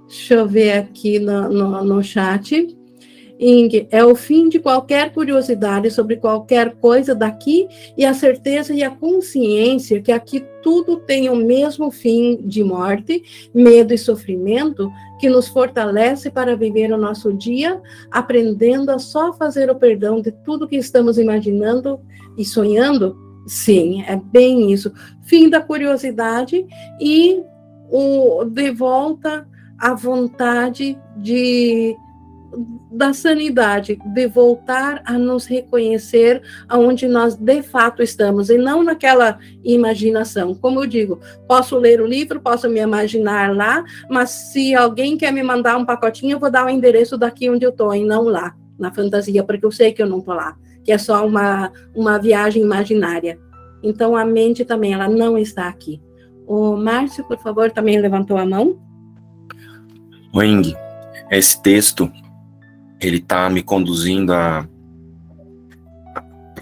Deixa eu ver aqui no, no, no chat. Inge, é o fim de qualquer curiosidade sobre qualquer coisa daqui e a certeza e a consciência que aqui tudo tem o mesmo fim de morte, medo e sofrimento que nos fortalece para viver o nosso dia, aprendendo a só fazer o perdão de tudo que estamos imaginando e sonhando? Sim, é bem isso. Fim da curiosidade e o, de volta à vontade de... da sanidade, de voltar a nos reconhecer aonde nós de fato estamos, e não naquela imaginação. Como eu digo, posso ler o livro, posso me imaginar lá, mas se alguém quer me mandar um pacotinho, eu vou dar o endereço daqui onde eu estou, e não lá, na fantasia, porque eu sei que eu não estou lá, que é só uma, uma viagem imaginária. Então, a mente também, ela não está aqui. O Márcio, por favor, também levantou a mão. Weng, esse texto, ele está me conduzindo a...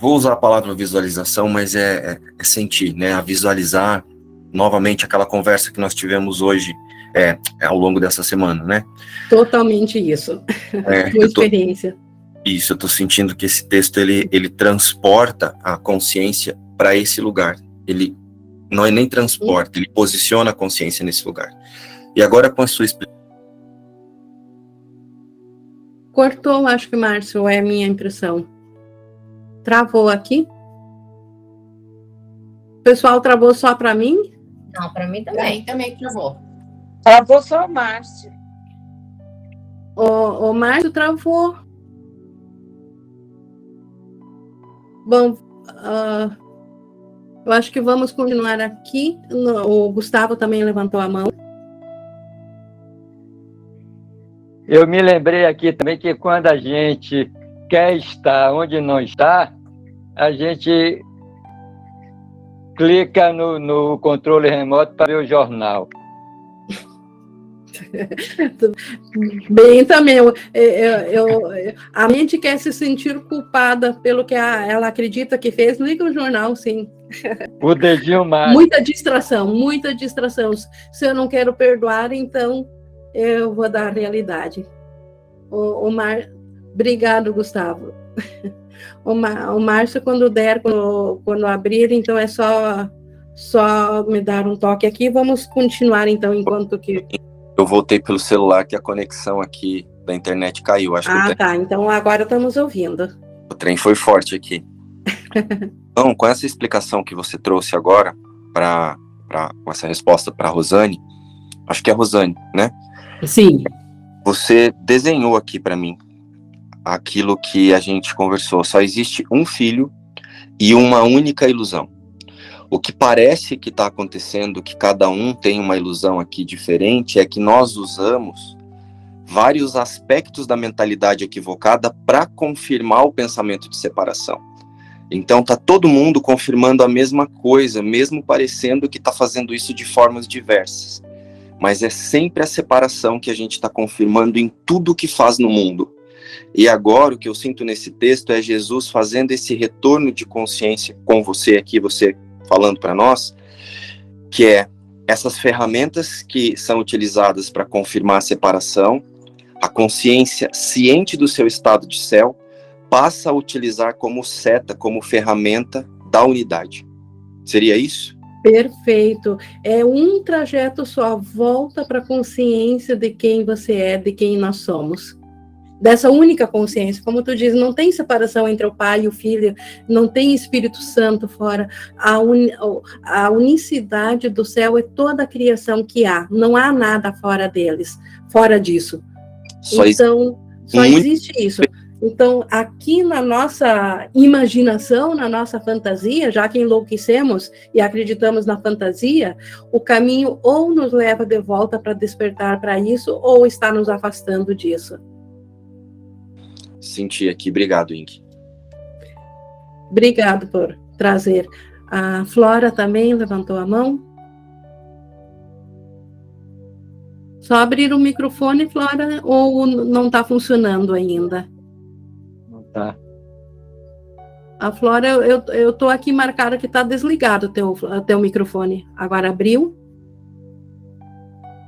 Vou usar a palavra visualização, mas é, é, é sentir, né? A visualizar novamente aquela conversa que nós tivemos hoje, é, ao longo dessa semana, né? Totalmente isso. É, Minha experiência. Tô, isso, eu estou sentindo que esse texto, ele, ele transporta a consciência para esse lugar. Ele não é nem transporta, Sim. ele posiciona a consciência nesse lugar. E agora com a sua explicação... Cortou, acho que, Márcio, é a minha impressão. Travou aqui? O pessoal travou só para mim? Não, para mim também. Também travou. Travou só o Márcio. O, o Márcio travou. Bom, uh, eu acho que vamos continuar aqui. O Gustavo também levantou a mão. Eu me lembrei aqui também que quando a gente quer estar onde não está, a gente clica no, no controle remoto para ver o jornal. Bem também, eu, eu, eu, a mente quer se sentir culpada pelo que a, ela acredita que fez, liga o jornal, sim. O dedinho mais. Muita distração, muita distração. Se eu não quero perdoar, então... eu vou dar a realidade. O, o Mar... Obrigado, Gustavo. O, Mar... o Márcio, quando der, quando, quando abrir, então é só, só me dar um toque aqui. Vamos continuar, então, enquanto que... Eu voltei pelo celular, que a conexão aqui da internet caiu. Acho ah, que tá. Trem... Então, agora estamos ouvindo. O trem foi forte aqui. Então, com essa explicação que você trouxe agora, pra, pra, com essa resposta para a Rosane, acho que é a Rosane, né? Sim. Você desenhou aqui para mim aquilo que a gente conversou. Só existe um filho e uma única ilusão. O que parece que está acontecendo, que cada um tem uma ilusão aqui diferente, é que nós usamos vários aspectos da mentalidade equivocada para confirmar o pensamento de separação. Então está todo mundo confirmando a mesma coisa, mesmo parecendo que está fazendo isso de formas diversas. Mas é sempre a separação que a gente está confirmando em tudo que faz no mundo. E agora o que eu sinto nesse texto é Jesus fazendo esse retorno de consciência com você aqui, você falando para nós, que é essas ferramentas que são utilizadas para confirmar a separação, a consciência ciente do seu estado de céu, passa a utilizar como seta, como ferramenta da unidade. Seria isso? Perfeito. É um trajeto só, volta para a consciência de quem você é, de quem nós somos. Dessa única consciência, como tu diz, não tem separação entre o Pai e o Filho, não tem Espírito Santo fora. A, uni, a unicidade do céu é toda a criação que há, não há nada fora deles, fora disso. Só então, isso. só existe isso. Então, aqui na nossa imaginação, na nossa fantasia, já que enlouquecemos e acreditamos na fantasia, o caminho ou nos leva de volta para despertar para isso, ou está nos afastando disso. Senti aqui. Obrigado, Inky. Obrigado por trazer. A Flora também levantou a mão. Só abrir o microfone, Flora, ou não está funcionando ainda? Tá. A Flora, eu, eu tô aqui marcada que tá desligado o teu, teu microfone. Agora abriu.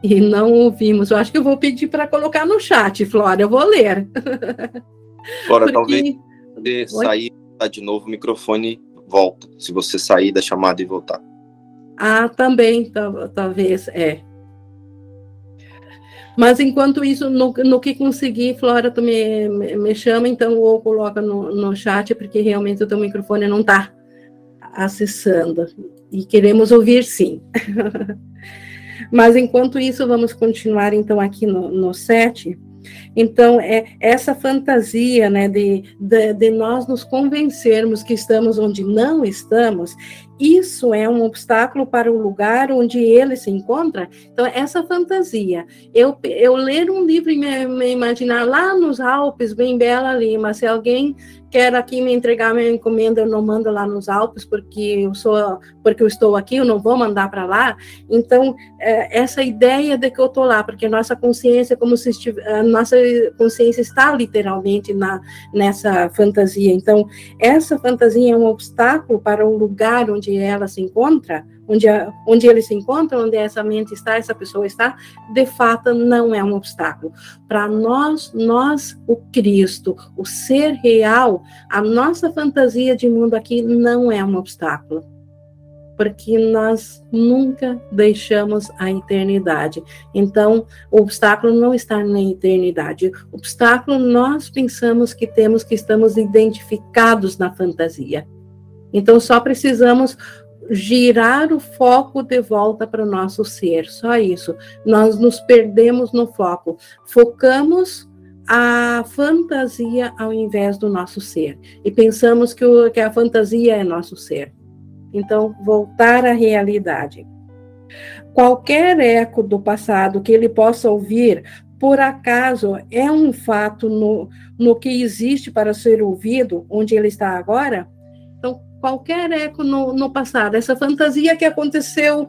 E não ouvimos. Eu acho que eu vou pedir para colocar no chat, Flora. Eu vou ler. Flora, porque... talvez você sair tá de novo, o microfone volta. Se você sair da chamada e voltar. Ah, também, t- talvez, é. Mas, enquanto isso, no, no que conseguir, Flora, tu me, me, me chama, então, ou coloca no, no chat, porque realmente o teu microfone não está acessando. E queremos ouvir, sim. Mas, enquanto isso, vamos continuar, então, aqui no, no set. Então, é essa fantasia, né, de, de, de nós nos convencermos que estamos onde não estamos, isso é um obstáculo para o lugar onde ele se encontra. Então, essa fantasia, eu, eu ler um livro e me, me imaginar lá nos Alpes, bem Bela Lima, se alguém quero aqui me entregar minha encomenda, eu não mando lá nos Alpes, porque eu sou, porque eu estou aqui, eu não vou mandar para lá. Então, é, essa ideia de que eu estou lá, porque nossa consciência, como se estiv... nossa consciência está literalmente na, nessa fantasia. Então, essa fantasia é um obstáculo para o lugar onde ela se encontra, onde, a, onde ele se encontra, onde essa mente está, essa pessoa está, de fato não é um obstáculo. Para nós, nós, o Cristo, o ser real, a nossa fantasia de mundo aqui não é um obstáculo, porque nós nunca deixamos a eternidade. Então, o obstáculo não está na eternidade. O obstáculo, nós pensamos que temos, que estamos identificados na fantasia. Então, só precisamos girar o foco de volta para o nosso ser, só isso. Nós nos perdemos no foco, focamos a fantasia ao invés do nosso ser, e pensamos que, o, que a fantasia é nosso ser. Então, voltar à realidade. Qualquer eco do passado que ele possa ouvir, por acaso, é um fato no, no que existe para ser ouvido, onde ele está agora? Então, qualquer eco no, no passado, essa fantasia que aconteceu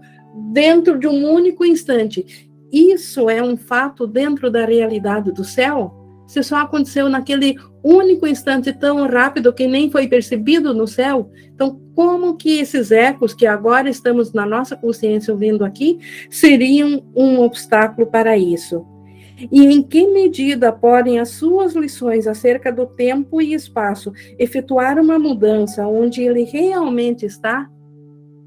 dentro de um único instante, isso é um fato dentro da realidade do céu? Se só aconteceu naquele único instante tão rápido que nem foi percebido no céu? Então, como que esses ecos que agora estamos na nossa consciência ouvindo aqui seriam um obstáculo para isso? E em que medida podem as suas lições acerca do tempo e espaço efetuar uma mudança onde ele realmente está?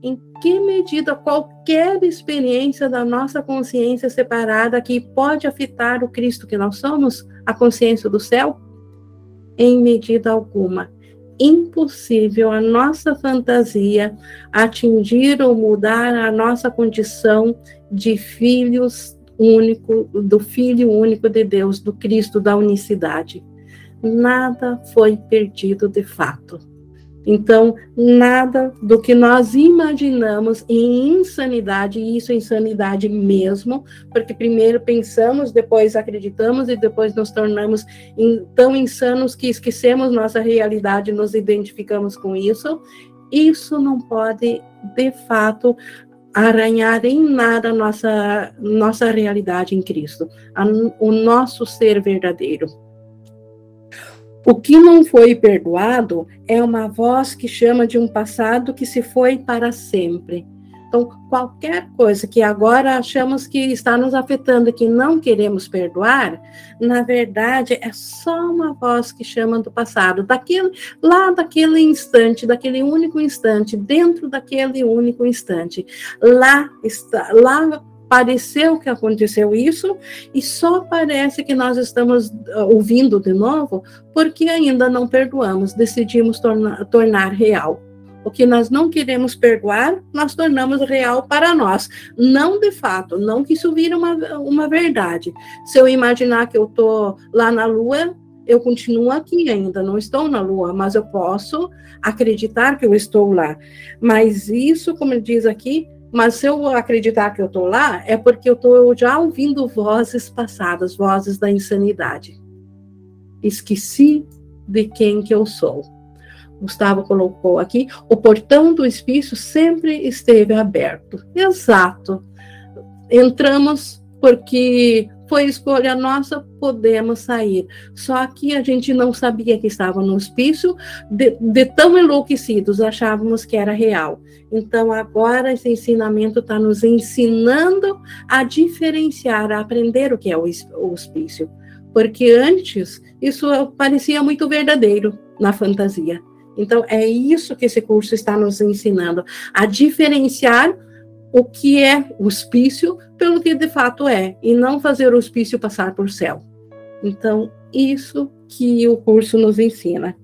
Em que medida qualquer experiência da nossa consciência separada que pode afetar o Cristo que nós somos, a consciência do céu? Em medida alguma. Impossível a nossa fantasia atingir ou mudar a nossa condição de filhos único, do Filho único de Deus, do Cristo, da unicidade. Nada foi perdido de fato. Então, nada do que nós imaginamos em insanidade, e isso é insanidade mesmo, porque primeiro pensamos, depois acreditamos e depois nos tornamos tão insanos que esquecemos nossa realidade, nos identificamos com isso. Isso não pode, de fato, arranhar em nada nossa, nossa realidade em Cristo, a, o nosso ser verdadeiro. O que não foi perdoado é uma voz que chama de um passado que se foi para sempre. Então, qualquer coisa que agora achamos que está nos afetando e que não queremos perdoar, na verdade, é só uma voz que chama do passado, daquele, lá daquele instante, daquele único instante, dentro daquele único instante. Lá está, lá pareceu que aconteceu isso, e só parece que nós estamos ouvindo de novo, porque ainda não perdoamos, decidimos tornar, tornar real. O que nós não queremos perdoar, nós tornamos real para nós. Não de fato, não que isso vira uma, uma verdade. Se eu imaginar que eu estou lá na Lua, eu continuo aqui ainda, não estou na Lua, mas eu posso acreditar que eu estou lá. Mas isso, como ele diz aqui, mas se eu acreditar que eu estou lá, é porque eu estou já ouvindo vozes passadas, vozes da insanidade. Esqueci de quem que eu sou. Gustavo colocou aqui, o portão do Espírito sempre esteve aberto. Exato. Entramos porque foi escolha nossa, podemos sair. Só que a gente não sabia que estava no hospício, de, de tão enlouquecidos, achávamos que era real. Então, agora esse ensinamento está nos ensinando a diferenciar, a aprender o que é o hospício. Porque antes, isso parecia muito verdadeiro na fantasia. Então, é isso que esse curso está nos ensinando, a diferenciar o que é hospício pelo que de fato é, e não fazer o hospício passar por céu. Então, isso que o curso nos ensina.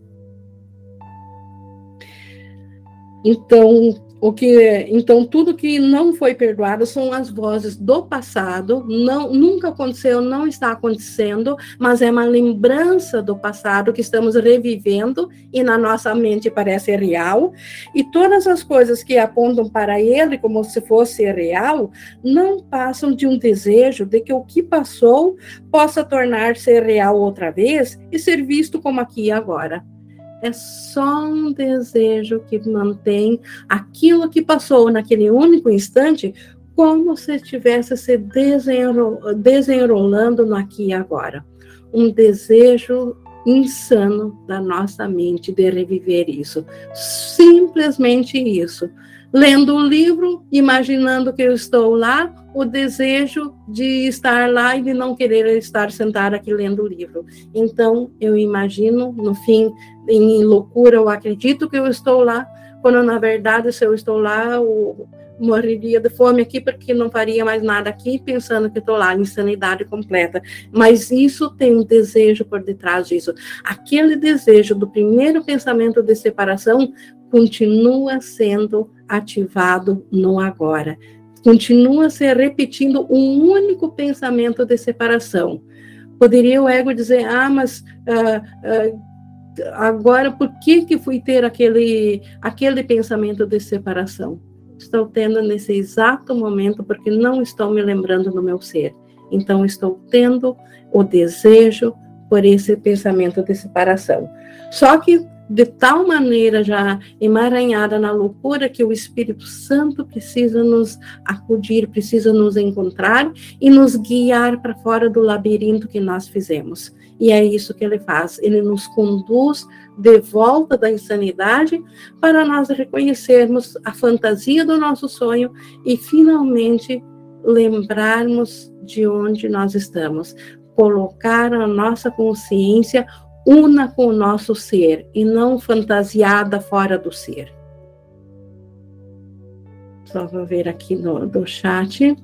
Então, o que, então tudo que não foi perdoado são as vozes do passado, não, nunca aconteceu, não está acontecendo, mas é uma lembrança do passado que estamos revivendo e na nossa mente parece real, e todas as coisas que apontam para ele como se fosse real, não passam de um desejo de que o que passou possa tornar-se real outra vez e ser visto como aqui e agora. é só um desejo que mantém aquilo que passou naquele único instante como se estivesse se desenro- desenrolando no aqui e agora. Um desejo insano da nossa mente de reviver isso. Simplesmente isso. Lendo um livro, imaginando que eu estou lá, o desejo de estar lá e de não querer estar sentada aqui lendo o livro. Então, eu imagino, no fim, em loucura, eu acredito que eu estou lá, quando na verdade, se eu estou lá, eu morreria de fome aqui, porque não faria mais nada aqui, pensando que estou lá, insanidade completa. Mas isso tem um desejo por detrás disso. Aquele desejo do primeiro pensamento de separação continua sendo ativado no agora. Continua se repetindo um único pensamento de separação. Poderia o ego dizer, ah, mas... Uh, uh, agora, por que que fui ter aquele, aquele pensamento de separação? Estou tendo nesse exato momento, porque não estou me lembrando do meu ser. Então, estou tendo o desejo por esse pensamento de separação. Só que, de tal maneira já emaranhada na loucura, que o Espírito Santo precisa nos acudir, precisa nos encontrar e nos guiar para fora do labirinto que nós fizemos. E é isso que ele faz, ele nos conduz de volta da insanidade para nós reconhecermos a fantasia do nosso sonho e finalmente lembrarmos de onde nós estamos, colocar a nossa consciência una com o nosso ser e não fantasiada fora do ser. Só vou ver aqui no do chat.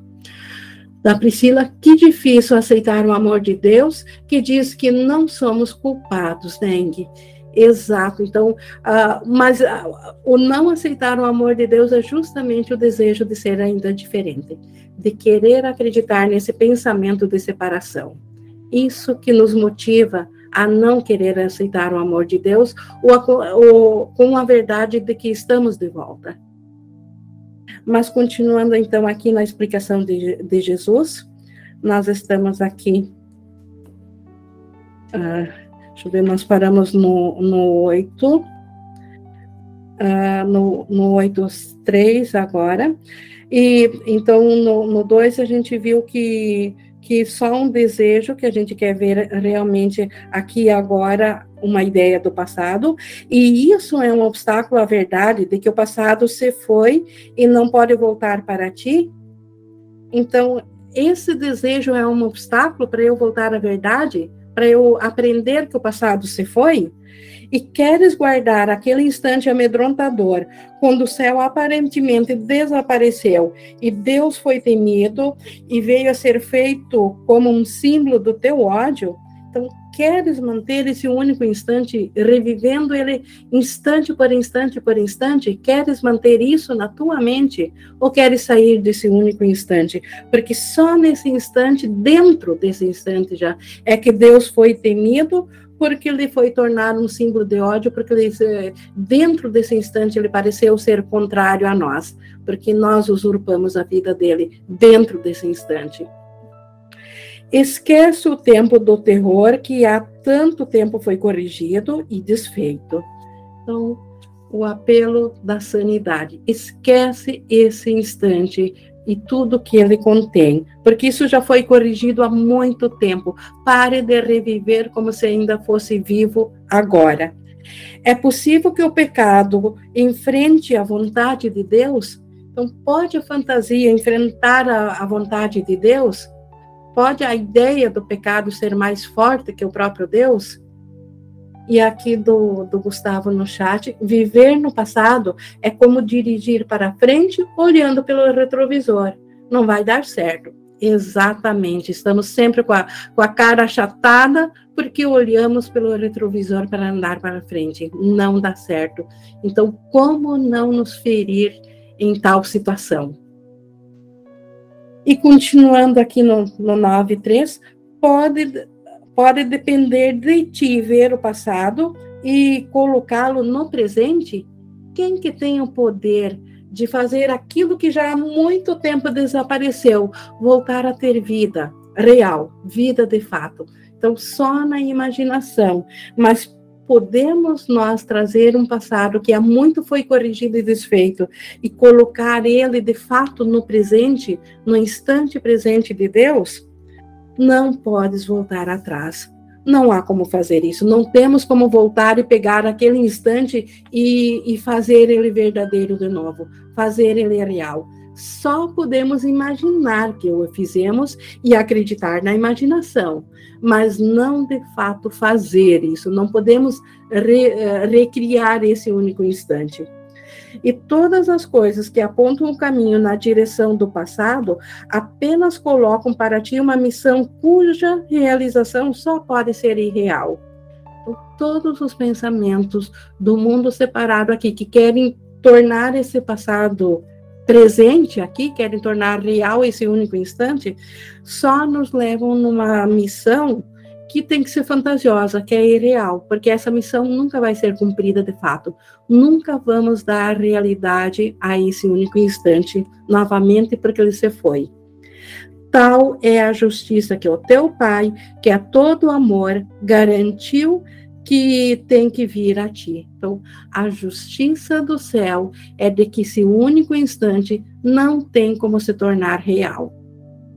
Da Priscila, que difícil aceitar o amor de Deus, que diz que não somos culpados, Neng. Exato, então, uh, mas uh, o não aceitar o amor de Deus é justamente o desejo de ser ainda diferente, de querer acreditar nesse pensamento de separação. Isso que nos motiva a não querer aceitar o amor de Deus, ou a, ou, com a verdade de que estamos de volta. Mas continuando então aqui na explicação de, de Jesus, nós estamos aqui, uh, deixa eu ver, nós paramos no, no oito, uh, no, no oito três agora, e então no, no dois a gente viu que, que só um desejo que a gente quer ver realmente aqui e agora, uma ideia do passado, e isso é um obstáculo à verdade de que o passado se foi e não pode voltar para ti. Então, esse desejo é um obstáculo para eu voltar à verdade, para eu aprender que o passado se foi, e queres guardar aquele instante amedrontador, quando o céu aparentemente desapareceu, e Deus foi temido, e veio a ser feito como um símbolo do teu ódio. Então, queres manter esse único instante, revivendo ele instante por instante por instante? Queres manter isso na tua mente? Ou queres sair desse único instante? Porque só nesse instante, dentro desse instante já, é que Deus foi temido, porque ele foi tornar um símbolo de ódio, porque ele, dentro desse instante ele pareceu ser contrário a nós, porque nós usurpamos a vida dele dentro desse instante. Esquece o tempo do terror que há tanto tempo foi corrigido e desfeito. Então, o apelo da sanidade. Esquece esse instante e tudo que ele contém, porque isso já foi corrigido há muito tempo. Pare de reviver como se ainda fosse vivo agora. É possível que o pecado enfrente a vontade de Deus? Então, pode a fantasia enfrentar a, a vontade de Deus? Pode a ideia do pecado ser mais forte que o próprio Deus? E aqui do, do Gustavo no chat, viver no passado é como dirigir para frente olhando pelo retrovisor. Não vai dar certo. Exatamente, estamos sempre com a, com a cara achatada porque olhamos pelo retrovisor para andar para frente. Não dá certo. Então, como não nos ferir em tal situação? E continuando aqui no, no nove três, pode, pode depender de ti ver o passado e colocá-lo no presente? Quem que tem o poder de fazer aquilo que já há muito tempo desapareceu, voltar a ter vida real, vida de fato? Então, só na imaginação, mas podemos nós trazer um passado que há muito foi corrigido e desfeito e colocar ele de fato no presente, no instante presente de Deus? Não podes voltar atrás. Não há como fazer isso, não temos como voltar e pegar aquele instante e, e fazer ele verdadeiro de novo, fazer ele real. Só podemos imaginar que o fizemos e acreditar na imaginação, mas não de fato fazer isso, não podemos re, recriar esse único instante. E todas as coisas que apontam o caminho na direção do passado apenas colocam para ti uma missão cuja realização só pode ser irreal. Então, todos os pensamentos do mundo separado aqui que querem tornar esse passado presente aqui, querem tornar real esse único instante, só nos levam numa missão que tem que ser fantasiosa, que é irreal, porque essa missão nunca vai ser cumprida de fato. Nunca vamos dar realidade a esse único instante, novamente, porque ele se foi. Tal é a justiça que o teu Pai, que a todo amor, garantiu que tem que vir a ti. Então, a justiça do céu é de que esse único instante não tem como se tornar real.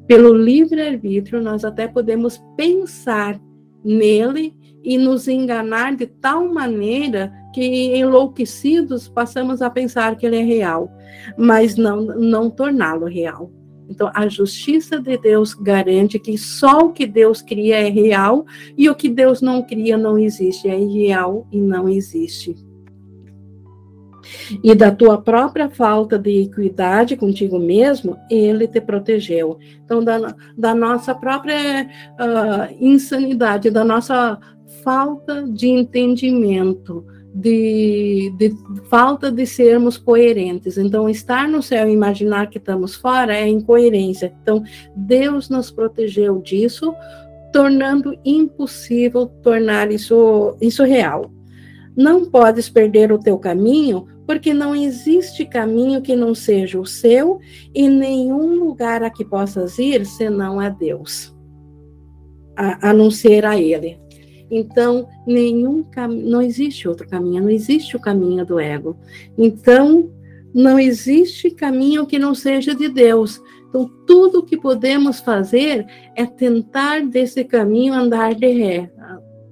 Pelo livre-arbítrio, nós até podemos pensar nele e nos enganar de tal maneira que, enlouquecidos, passamos a pensar que ele é real, mas não, não torná-lo real. Então, a justiça de Deus garante que só o que Deus cria é real e o que Deus não cria não existe, é irreal e não existe. E da tua própria falta de equidade contigo mesmo, ele te protegeu. Então, da, da nossa própria uh, insanidade, da nossa falta de entendimento, de, de falta de sermos coerentes. Então, estar no céu e imaginar que estamos fora é incoerência. Então, Deus nos protegeu disso, tornando impossível tornar isso, isso real. Não podes perder o teu caminho, porque não existe caminho que não seja o seu e nenhum lugar a que possas ir, senão a Deus, a, a não ser a Ele. Então, nenhum cam... não existe outro caminho, não existe o caminho do ego. Então, não existe caminho que não seja de Deus. Então, tudo o que podemos fazer é tentar desse caminho andar de ré,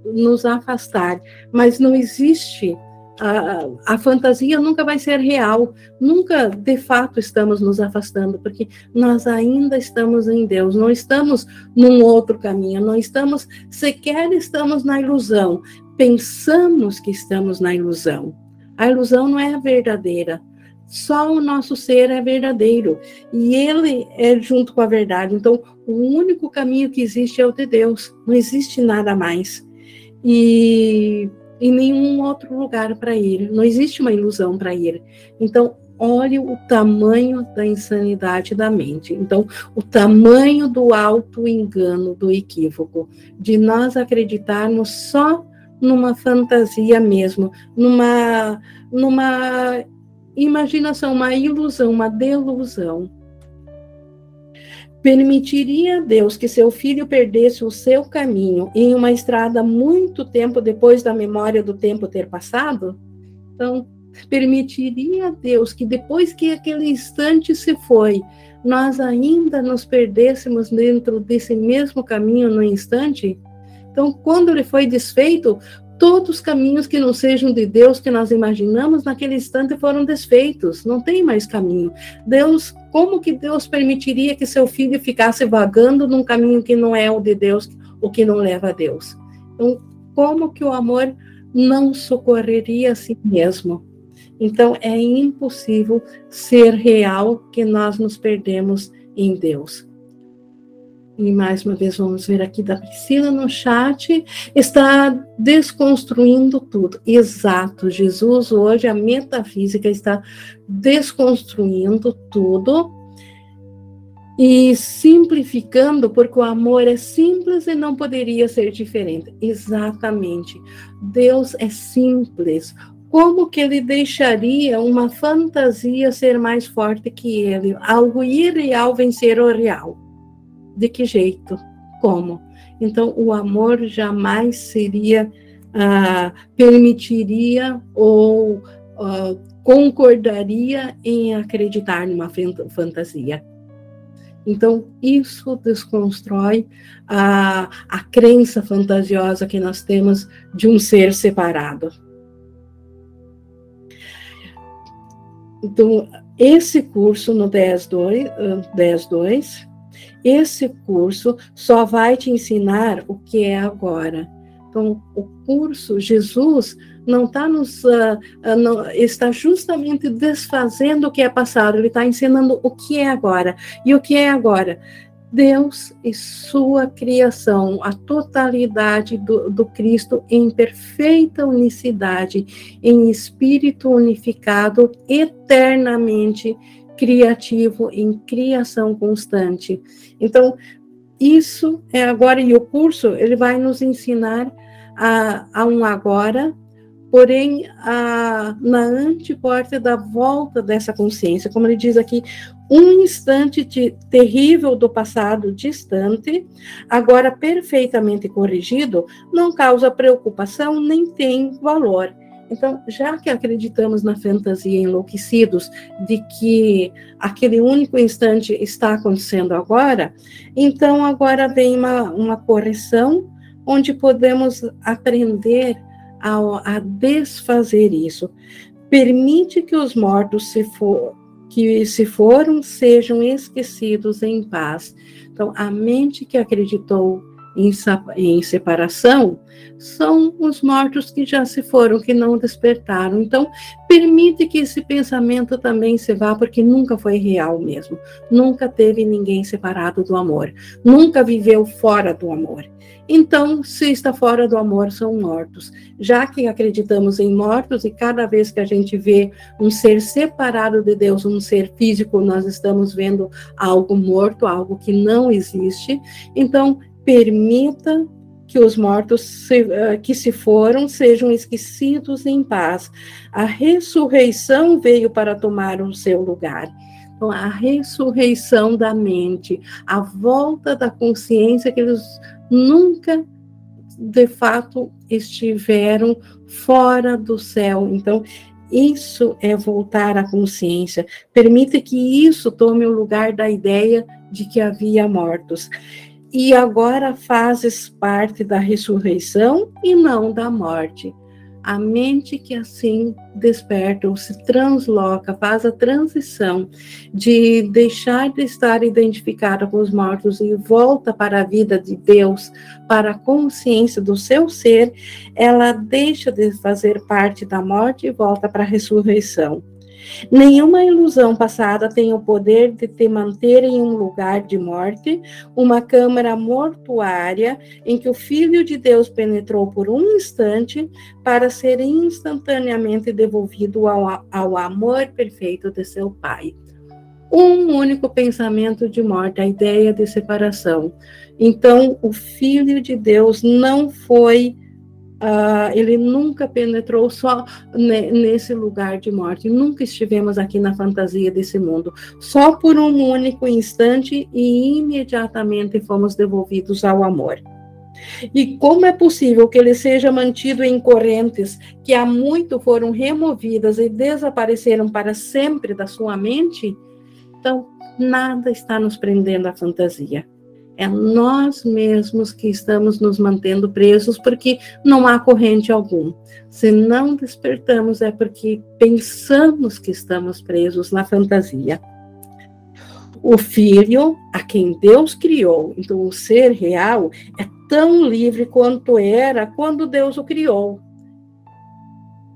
nos afastar, mas não existe, a, a fantasia nunca vai ser real, nunca de fato estamos nos afastando, porque nós ainda estamos em Deus, não estamos num outro caminho, não estamos, sequer estamos na ilusão, pensamos que estamos na ilusão, a ilusão não é verdadeira, só o nosso ser é verdadeiro, e ele é junto com a verdade, então o único caminho que existe é o de Deus, não existe nada mais. E em nenhum outro lugar para ir, não existe uma ilusão para ir. Então, olhe o tamanho da insanidade da mente. Então, o tamanho do auto-engano, do equívoco, de nós acreditarmos só numa fantasia mesmo, numa, numa imaginação, uma ilusão, uma delusão. Permitiria a Deus que seu filho perdesse o seu caminho em uma estrada muito tempo depois da memória do tempo ter passado? Então, permitiria a Deus que depois que aquele instante se foi, nós ainda nos perdêssemos dentro desse mesmo caminho no instante? Então, quando ele foi desfeito, todos os caminhos que não sejam de Deus, que nós imaginamos naquele instante, foram desfeitos. Não tem mais caminho. Deus, como que Deus permitiria que seu filho ficasse vagando num caminho que não é o de Deus, o que não leva a Deus? Então, como que o amor não socorreria a si mesmo? Então, é impossível ser real que nós nos perdemos em Deus. E mais uma vez vamos ver aqui da Priscila no chat, está desconstruindo tudo, exato, Jesus hoje, a metafísica está desconstruindo tudo e simplificando, porque o amor é simples e não poderia ser diferente, exatamente, Deus é simples, como que ele deixaria uma fantasia ser mais forte que ele, algo irreal vencer o real? De que jeito? Como? Então, o amor jamais seria ah, permitiria ou ah, concordaria em acreditar numa fantasia. Então, isso desconstrói a, a crença fantasiosa que nós temos de um ser separado. Então, esse curso no dez ponto dois, esse curso só vai te ensinar o que é agora. Então, o curso Jesus não está nos, uh, uh, não, está justamente desfazendo o que é passado, ele está ensinando o que é agora. E o que é agora? Deus e sua criação, a totalidade do, do Cristo em perfeita unicidade, em espírito unificado, eternamente criativo, em criação constante. Então, isso é agora, e o curso ele vai nos ensinar a, a um agora, porém a, na anteporte da volta dessa consciência, como ele diz aqui, um instante de, terrível do passado distante, agora perfeitamente corrigido, não causa preocupação nem tem valor. Então, já que acreditamos na fantasia, enlouquecidos de que aquele único instante está acontecendo agora, então agora vem uma, uma correção onde podemos aprender a, a desfazer isso. Permite que os mortos se for, que se foram sejam esquecidos em paz. Então, a mente que acreditou em separação, são os mortos que já se foram, que não despertaram. Então, permite que esse pensamento também se vá, porque nunca foi real mesmo. Nunca teve ninguém separado do amor. Nunca viveu fora do amor. Então, se está fora do amor, são mortos. Já que acreditamos em mortos, e cada vez que a gente vê um ser separado de Deus, um ser físico, nós estamos vendo algo morto, algo que não existe. Então, permita que os mortos se, que se foram sejam esquecidos em paz. A ressurreição veio para tomar o seu lugar. Então, a ressurreição da mente, a volta da consciência que eles nunca, de fato, estiveram fora do céu. Então, isso é voltar à consciência. Permita que isso tome o lugar da ideia de que havia mortos. E agora fazes parte da ressurreição e não da morte. A mente que assim desperta ou se transloca, faz a transição de deixar de estar identificada com os mortos e volta para a vida de Deus, para a consciência do seu ser, ela deixa de fazer parte da morte e volta para a ressurreição. Nenhuma ilusão passada tem o poder de te manter em um lugar de morte, uma câmara mortuária em que o Filho de Deus penetrou por um instante para ser instantaneamente devolvido ao, ao amor perfeito de seu Pai. Um único pensamento de morte, a ideia de separação. Então, o Filho de Deus não foi... Uh, ele nunca penetrou só ne- nesse lugar de morte, nunca estivemos aqui na fantasia desse mundo, só por um único instante e imediatamente fomos devolvidos ao amor. E como é possível que ele seja mantido em correntes que há muito foram removidas e desapareceram para sempre da sua mente? Então, nada está nos prendendo à fantasia. É nós mesmos que estamos nos mantendo presos porque não há corrente alguma. Se não despertamos é porque pensamos que estamos presos na fantasia. O Filho, a quem Deus criou, então o ser real, é tão livre quanto era quando Deus o criou.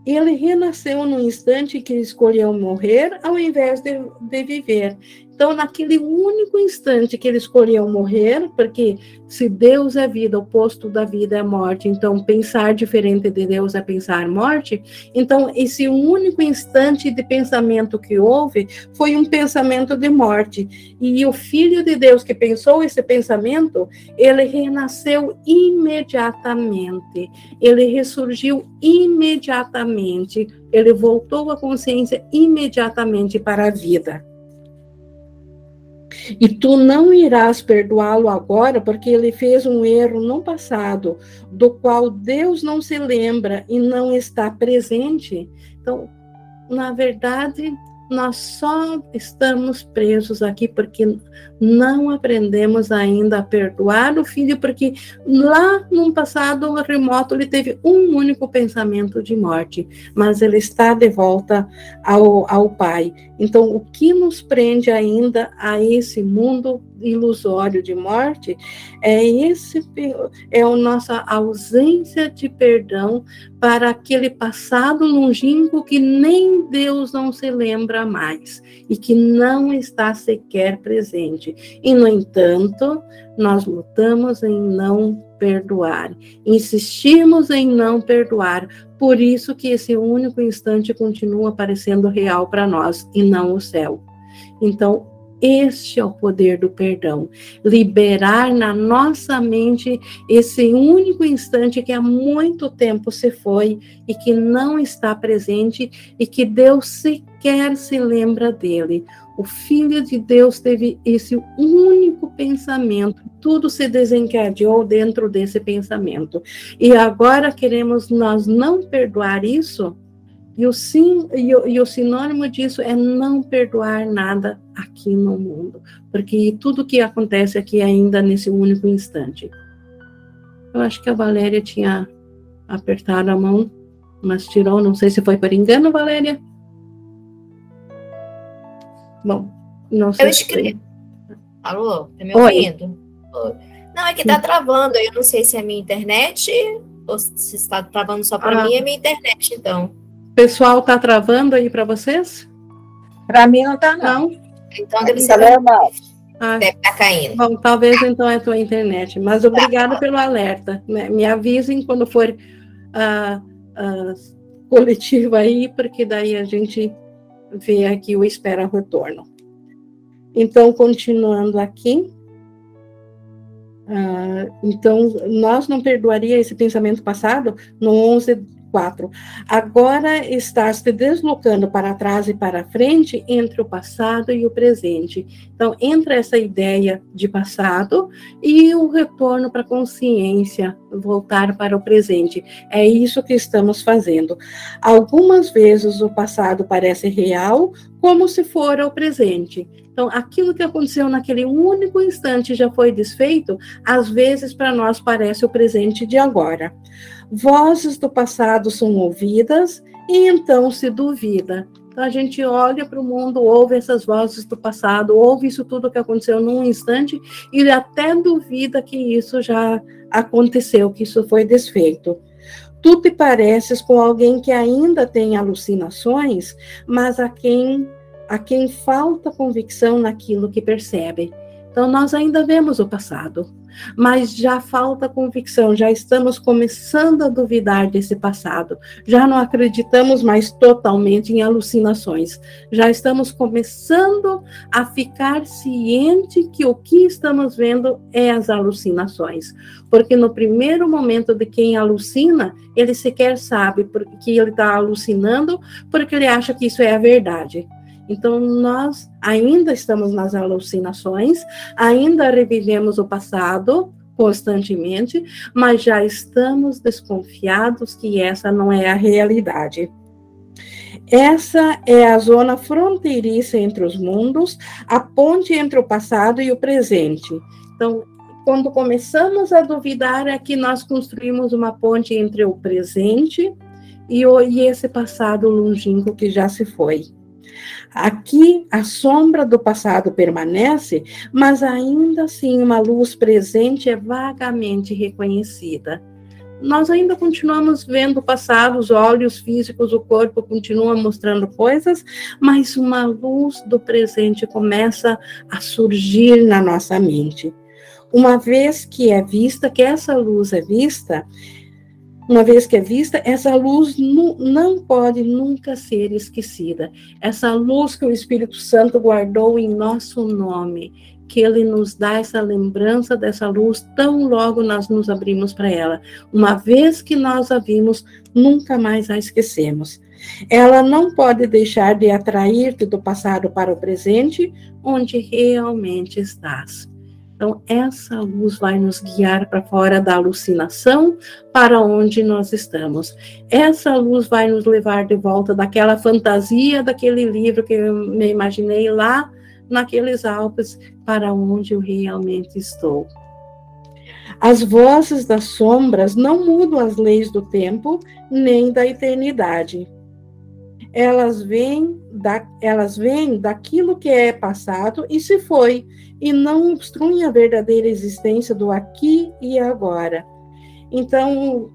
Ele renasceu no instante que escolheu morrer ao invés de, de viver. Então, naquele único instante que ele escolheu morrer, porque se Deus é vida, o oposto da vida é morte, então pensar diferente de Deus é pensar morte, então esse único instante de pensamento que houve foi um pensamento de morte. E o Filho de Deus que pensou esse pensamento, ele renasceu imediatamente, ele ressurgiu imediatamente, ele voltou à consciência imediatamente para a vida. E tu não irás perdoá-lo agora, porque ele fez um erro no passado, do qual Deus não se lembra e não está presente. Então, na verdade, nós só estamos presos aqui porque não aprendemos ainda a perdoar o filho, porque lá no passado remoto ele teve um único pensamento de morte, mas ele está de volta ao, ao Pai. Então, o que nos prende ainda a esse mundo ilusório de morte é, esse, é a nossa ausência de perdão para aquele passado longínquo que nem Deus não se lembra mais e que não está sequer presente. E, no entanto, nós lutamos em não perdoar, insistimos em não perdoar, por isso que esse único instante continua parecendo real para nós e não o céu. Então, este é o poder do perdão, liberar na nossa mente esse único instante que há muito tempo se foi e que não está presente e que Deus sequer se lembra dele. O Filho de Deus teve esse único pensamento, tudo se desencadeou dentro desse pensamento. E agora queremos nós não perdoar isso? E o, sim, e, o, e o sinônimo disso é não perdoar nada aqui no mundo. Porque tudo que acontece aqui ainda nesse único instante. Eu acho que a Valéria tinha apertado a mão, mas tirou. Não sei se foi por engano, Valéria. Bom, não sei. Eu escrevi. Se... Alô, tá me ouvindo? Oi. Não, é que tá travando. Eu não sei se é minha internet ou se está travando só para ah. mim. É minha internet, então. Pessoal, tá travando aí para vocês? Para mim não tá, não. não. Então deve ser normal. Ah, deve estar caindo. Bom, talvez então é a tua internet, mas tá, obrigada tá. pelo alerta. Né? Me avisem quando for uh, uh, coletivo aí, porque daí a gente vê aqui o espera retorno. Então, continuando aqui. Uh, então, nós não perdoaria esse pensamento passado no onze quatro. Agora estás te deslocando para trás e para frente entre o passado e o presente. Então, entra essa ideia de passado e o retorno para a consciência, voltar para o presente. É isso que estamos fazendo. Algumas vezes o passado parece real, como se for ao presente. Então, aquilo que aconteceu naquele único instante já foi desfeito, às vezes para nós parece o presente de agora. Vozes do passado são ouvidas e então se duvida. Então, a gente olha para o mundo, ouve essas vozes do passado, ouve isso tudo que aconteceu num instante e até duvida que isso já aconteceu, que isso foi desfeito. Tu te pareces com alguém que ainda tem alucinações, mas a quem... a quem falta convicção naquilo que percebe. Então, nós ainda vemos o passado, mas já falta convicção, já estamos começando a duvidar desse passado, já não acreditamos mais totalmente em alucinações, já estamos começando a ficar ciente que o que estamos vendo é as alucinações, porque no primeiro momento de quem alucina, ele sequer sabe que ele está alucinando, porque ele acha que isso é a verdade. Então, nós ainda estamos nas alucinações, ainda revivemos o passado constantemente, mas já estamos desconfiados que essa não é a realidade. Essa é a zona fronteiriça entre os mundos, a ponte entre o passado e o presente. Então, quando começamos a duvidar, é que nós construímos uma ponte entre o presente e, o, e esse passado longínquo que já se foi. Aqui a sombra do passado permanece, mas ainda assim uma luz presente é vagamente reconhecida. Nós ainda continuamos vendo o passado, os olhos físicos, o corpo continua mostrando coisas, mas uma luz do presente começa a surgir na nossa mente. Uma vez que é vista, que essa luz é vista, Uma vez que é vista, essa luz nu, não pode nunca ser esquecida. Essa luz que o Espírito Santo guardou em nosso nome, que ele nos dá essa lembrança dessa luz, tão logo nós nos abrimos para ela. Uma vez que nós a vimos, nunca mais a esquecemos. Ela não pode deixar de atrair-te do passado para o presente, onde realmente estás. Então, essa luz vai nos guiar para fora da alucinação, para onde nós estamos. Essa luz vai nos levar de volta daquela fantasia, daquele livro que eu me imaginei lá, naqueles Alpes, para onde eu realmente estou. As vozes das sombras não mudam as leis do tempo, nem da eternidade. Elas vêm, da, elas vêm daquilo que é passado e se foi, e não obstruem a verdadeira existência do aqui e agora. Então,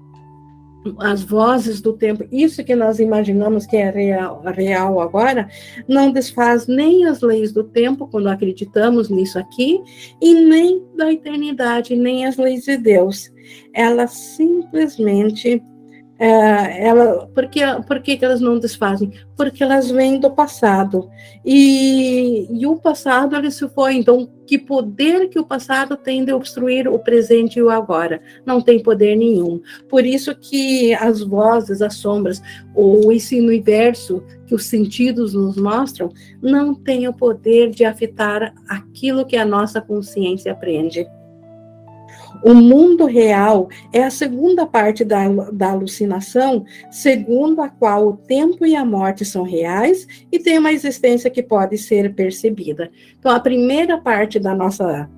as vozes do tempo, isso que nós imaginamos que é real, real agora, não desfaz nem as leis do tempo, quando acreditamos nisso aqui, e nem da eternidade, nem as leis de Deus. Ela simplesmente... É, ela, por que, por que elas não desfazem? Porque elas vêm do passado. E, e o passado, ele se foi. Então, que poder que o passado tem de obstruir o presente e o agora? Não tem poder nenhum. Por isso que as vozes, as sombras, ou esse universo que os sentidos nos mostram, não tem o poder de afetar aquilo que a nossa consciência aprende. O mundo real é a segunda parte da, da alucinação, segundo a qual o tempo e a morte são reais e tem uma existência que pode ser percebida. Então, a primeira parte da nossa,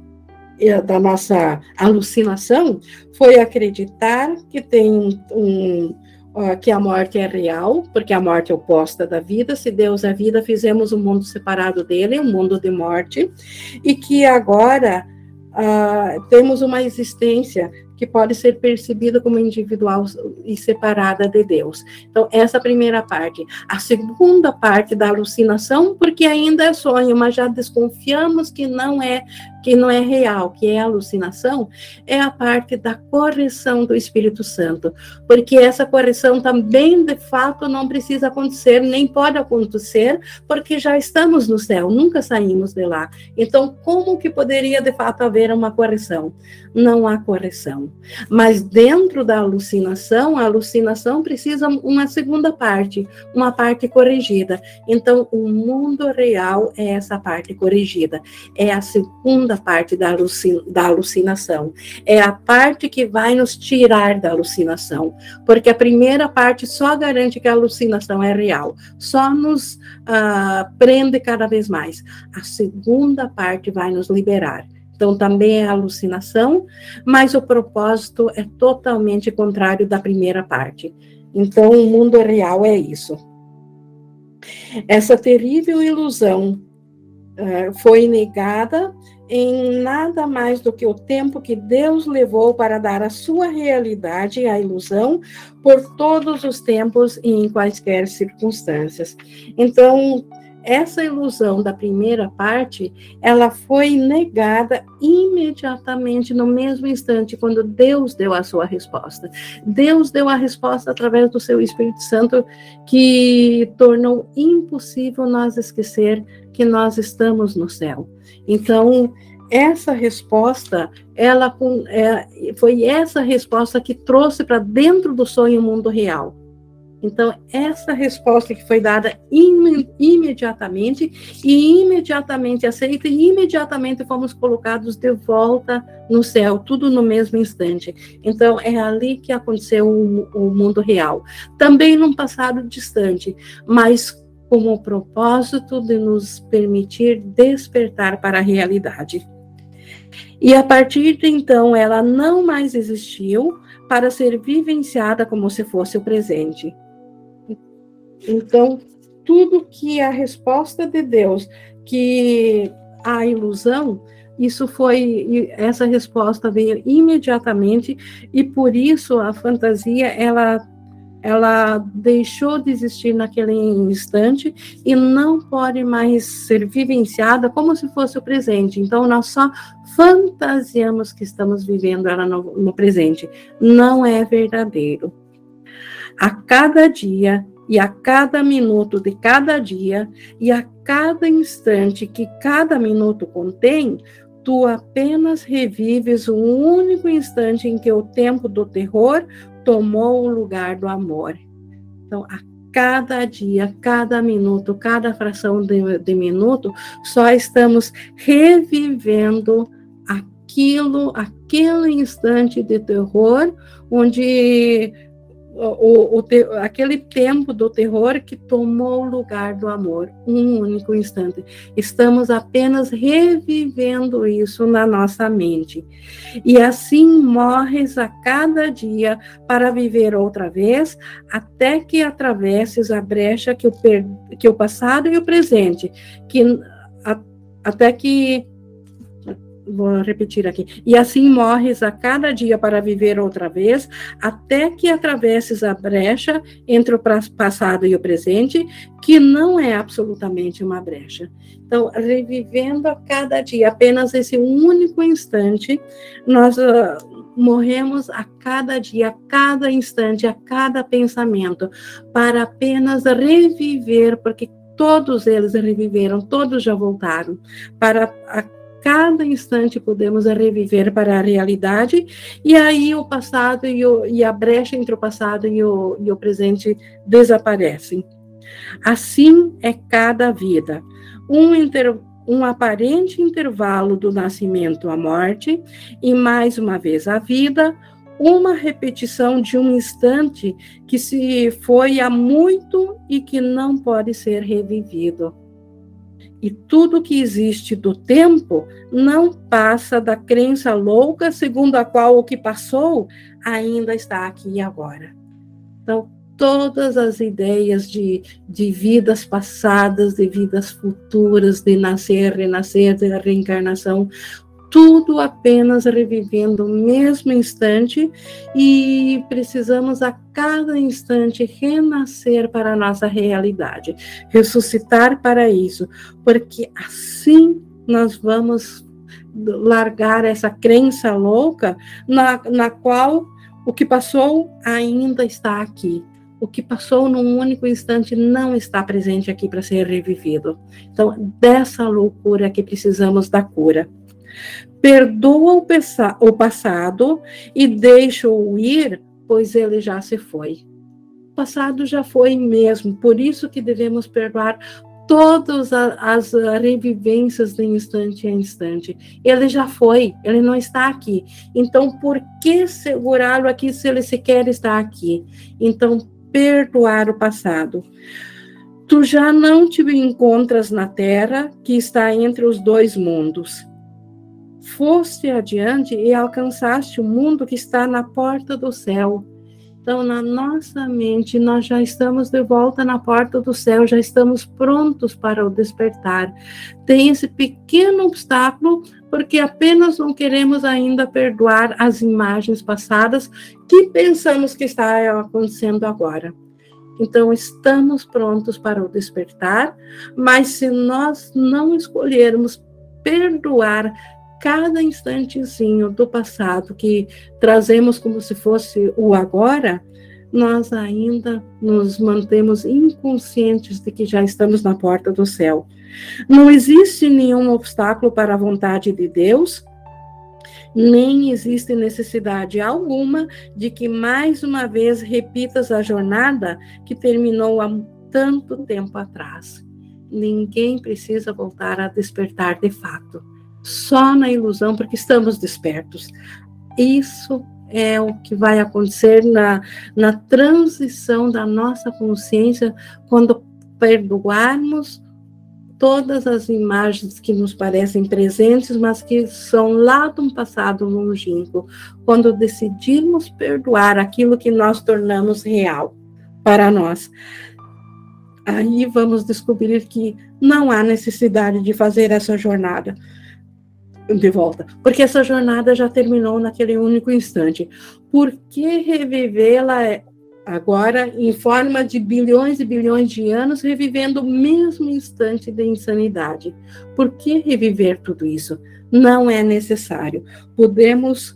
da nossa alucinação foi acreditar que tem um, um que a morte é real, porque a morte é oposta da vida. Se Deus é vida, fizemos um mundo separado dele, um mundo de morte, e que agora... Uh, temos uma existência que pode ser percebida como individual e separada de Deus. Então, essa é a primeira parte. A segunda parte da alucinação, porque ainda é sonho, mas já desconfiamos que não é, que não é real, que é alucinação, é a parte da correção do Espírito Santo. Porque essa correção também, de fato, não precisa acontecer, nem pode acontecer, porque já estamos no céu, nunca saímos de lá. Então, como que poderia, de fato, haver uma correção? Não há correção. Mas dentro da alucinação, a alucinação precisa uma segunda parte, uma parte corrigida. Então, o mundo real é essa parte corrigida, é a segunda parte da alucinação, é a parte que vai nos tirar da alucinação, porque a primeira parte só garante que a alucinação é real, só nos ah, prende cada vez mais. A segunda parte vai nos liberar. Então, também é alucinação, mas o propósito é totalmente contrário da primeira parte. Então, o mundo real é isso. Essa terrível ilusão uh, foi negada em nada mais do que o tempo que Deus levou para dar a sua realidade à ilusão por todos os tempos e em quaisquer circunstâncias. Então, essa ilusão da primeira parte, ela foi negada imediatamente, no mesmo instante, quando Deus deu a sua resposta. Deus deu a resposta através do seu Espírito Santo, que tornou impossível nós esquecer que nós estamos no céu. Então, essa resposta, ela foi essa resposta que trouxe para dentro do sonho o mundo real. Então, essa resposta que foi dada im- imediatamente, e imediatamente aceita, e imediatamente fomos colocados de volta no céu, tudo no mesmo instante. Então, é ali que aconteceu o, o mundo real. Também num passado distante, mas com o propósito de nos permitir despertar para a realidade. E a partir de então, ela não mais existiu para ser vivenciada como se fosse o presente. Então, tudo que a resposta de Deus, que a ilusão, isso foi, essa resposta veio imediatamente, e por isso a fantasia, ela, ela deixou de existir naquele instante e não pode mais ser vivenciada como se fosse o presente. Então, nós só fantasiamos que estamos vivendo ela no, no presente. Não é verdadeiro. A cada dia, e a cada minuto de cada dia, e a cada instante que cada minuto contém, tu apenas revives o único instante em que o tempo do terror tomou o lugar do amor. Então, a cada dia, cada minuto, cada fração de, de minuto, só estamos revivendo aquilo, aquele instante de terror, onde o, o, o te, aquele tempo do terror que tomou o lugar do amor, um único instante. Estamos apenas revivendo isso na nossa mente. E assim morres a cada dia para viver outra vez, até que atravesses a brecha que o, per, que o passado e o presente, que, a, até que... Vou repetir aqui. E assim morres a cada dia para viver outra vez, até que atravesses a brecha entre o passado e o presente, que não é absolutamente uma brecha. Então, revivendo a cada dia, apenas esse único instante, nós uh, morremos a cada dia, a cada instante, a cada pensamento, para apenas reviver, porque todos eles reviveram, todos já voltaram, para a cada instante podemos reviver para a realidade, e aí o passado e, o, e a brecha entre o passado e o, e o presente desaparecem. Assim é cada vida. Um, inter, um aparente intervalo do nascimento à morte, e mais uma vez a vida, uma repetição de um instante que se foi há muito e que não pode ser revivido. E tudo que existe do tempo não passa da crença louca, segundo a qual o que passou ainda está aqui e agora. Então, todas as ideias de, de vidas passadas, de vidas futuras, de nascer, renascer, de reencarnação, tudo apenas revivendo o mesmo instante, e precisamos a cada instante renascer para a nossa realidade, ressuscitar para isso, porque assim nós vamos largar essa crença louca na, na qual o que passou ainda está aqui. O que passou num único instante não está presente aqui para ser revivido. Então, dessa loucura que precisamos da cura. Perdoa o, pesa- o passado e deixa-o ir, pois ele já se foi. O passado já foi mesmo, por isso que devemos perdoar todas as revivências de instante a instante. Ele já foi, ele não está aqui. Então, por que segurá-lo aqui se ele sequer está aqui? Então, perdoar o passado. Tu já não te encontras na terra que está entre os dois mundos. Foste adiante e alcançaste o mundo que está na porta do céu. Então, na nossa mente, nós já estamos de volta na porta do céu, já estamos prontos para o despertar. Tem esse pequeno obstáculo, porque apenas não queremos ainda perdoar as imagens passadas que pensamos que está acontecendo agora. Então, estamos prontos para o despertar, mas se nós não escolhermos perdoar cada instantezinho do passado que trazemos como se fosse o agora, nós ainda nos mantemos inconscientes de que já estamos na porta do céu. Não existe nenhum obstáculo para a vontade de Deus, nem existe necessidade alguma de que mais uma vez repitas a jornada que terminou há tanto tempo atrás. Ninguém precisa voltar a despertar de fato. Só na ilusão, porque estamos despertos. Isso é o que vai acontecer na, na transição da nossa consciência, quando perdoarmos todas as imagens que nos parecem presentes, mas que são lá de um passado longínquo, quando decidirmos perdoar aquilo que nós tornamos real para nós. Aí vamos descobrir que não há necessidade de fazer essa jornada de volta, porque essa jornada já terminou naquele único instante. Por que revivê-la agora em forma de bilhões e bilhões de anos, revivendo o mesmo instante de insanidade? Por que reviver tudo isso? Não é necessário. Podemos,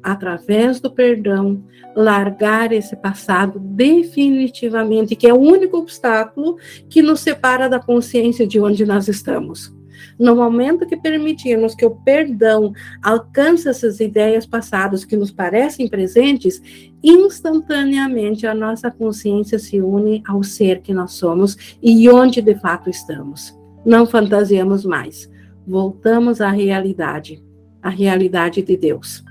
através do perdão, largar esse passado definitivamente, que é o único obstáculo que nos separa da consciência de onde nós estamos. No momento que permitirmos que o perdão alcance essas ideias passadas que nos parecem presentes, instantaneamente a nossa consciência se une ao ser que nós somos e onde de fato estamos. Não fantasiamos mais. Voltamos à realidade, à realidade de Deus.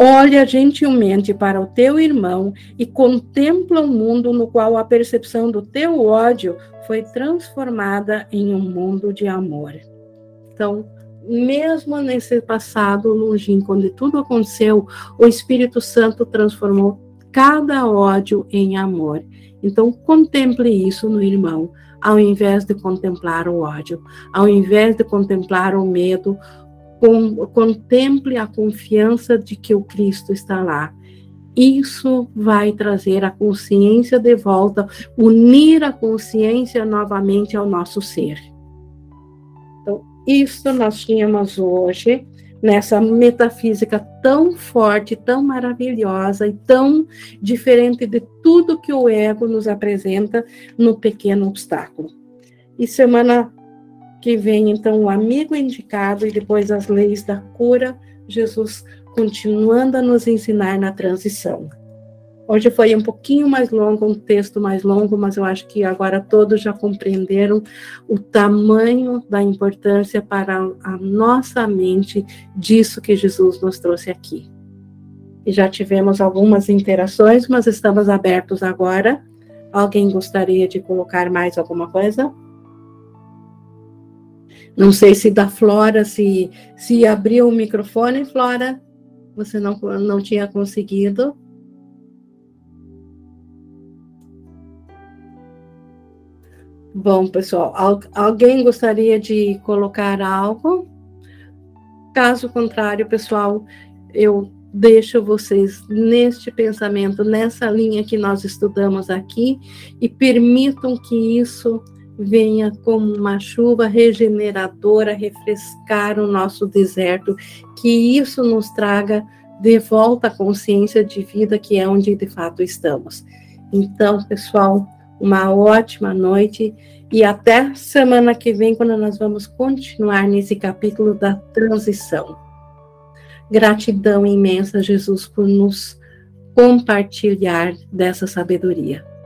Olha gentilmente para o teu irmão e contempla um mundo no qual a percepção do teu ódio foi transformada em um mundo de amor. Então, mesmo nesse passado longínquo, onde tudo aconteceu, o Espírito Santo transformou cada ódio em amor. Então, contemple isso no irmão, ao invés de contemplar o ódio, ao invés de contemplar o medo. Contemple a confiança de que o Cristo está lá. Isso vai trazer a consciência de volta, unir a consciência novamente ao nosso ser. Então, isso nós tínhamos hoje, nessa metafísica tão forte, tão maravilhosa e tão diferente de tudo que o ego nos apresenta no pequeno obstáculo. E semana que vem, então, o amigo indicado e depois as leis da cura, Jesus continuando a nos ensinar na transição. Hoje foi um pouquinho mais longo, um texto mais longo, mas eu acho que agora todos já compreenderam o tamanho da importância para a nossa mente disso que Jesus nos trouxe aqui. E já tivemos algumas interações, mas estamos abertos agora. Alguém gostaria de colocar mais alguma coisa? Não sei se da Flora, se, se abriu o microfone, Flora, você não, não tinha conseguido. Bom, pessoal, alguém gostaria de colocar algo? Caso contrário, pessoal, eu deixo vocês neste pensamento, nessa linha que nós estudamos aqui, e permitam que isso venha como uma chuva regeneradora refrescar o nosso deserto, que isso nos traga de volta a consciência de vida, que é onde de fato estamos. Então, pessoal, uma ótima noite e até semana que vem, quando nós vamos continuar nesse capítulo da transição. Gratidão imensa, Jesus, por nos compartilhar dessa sabedoria.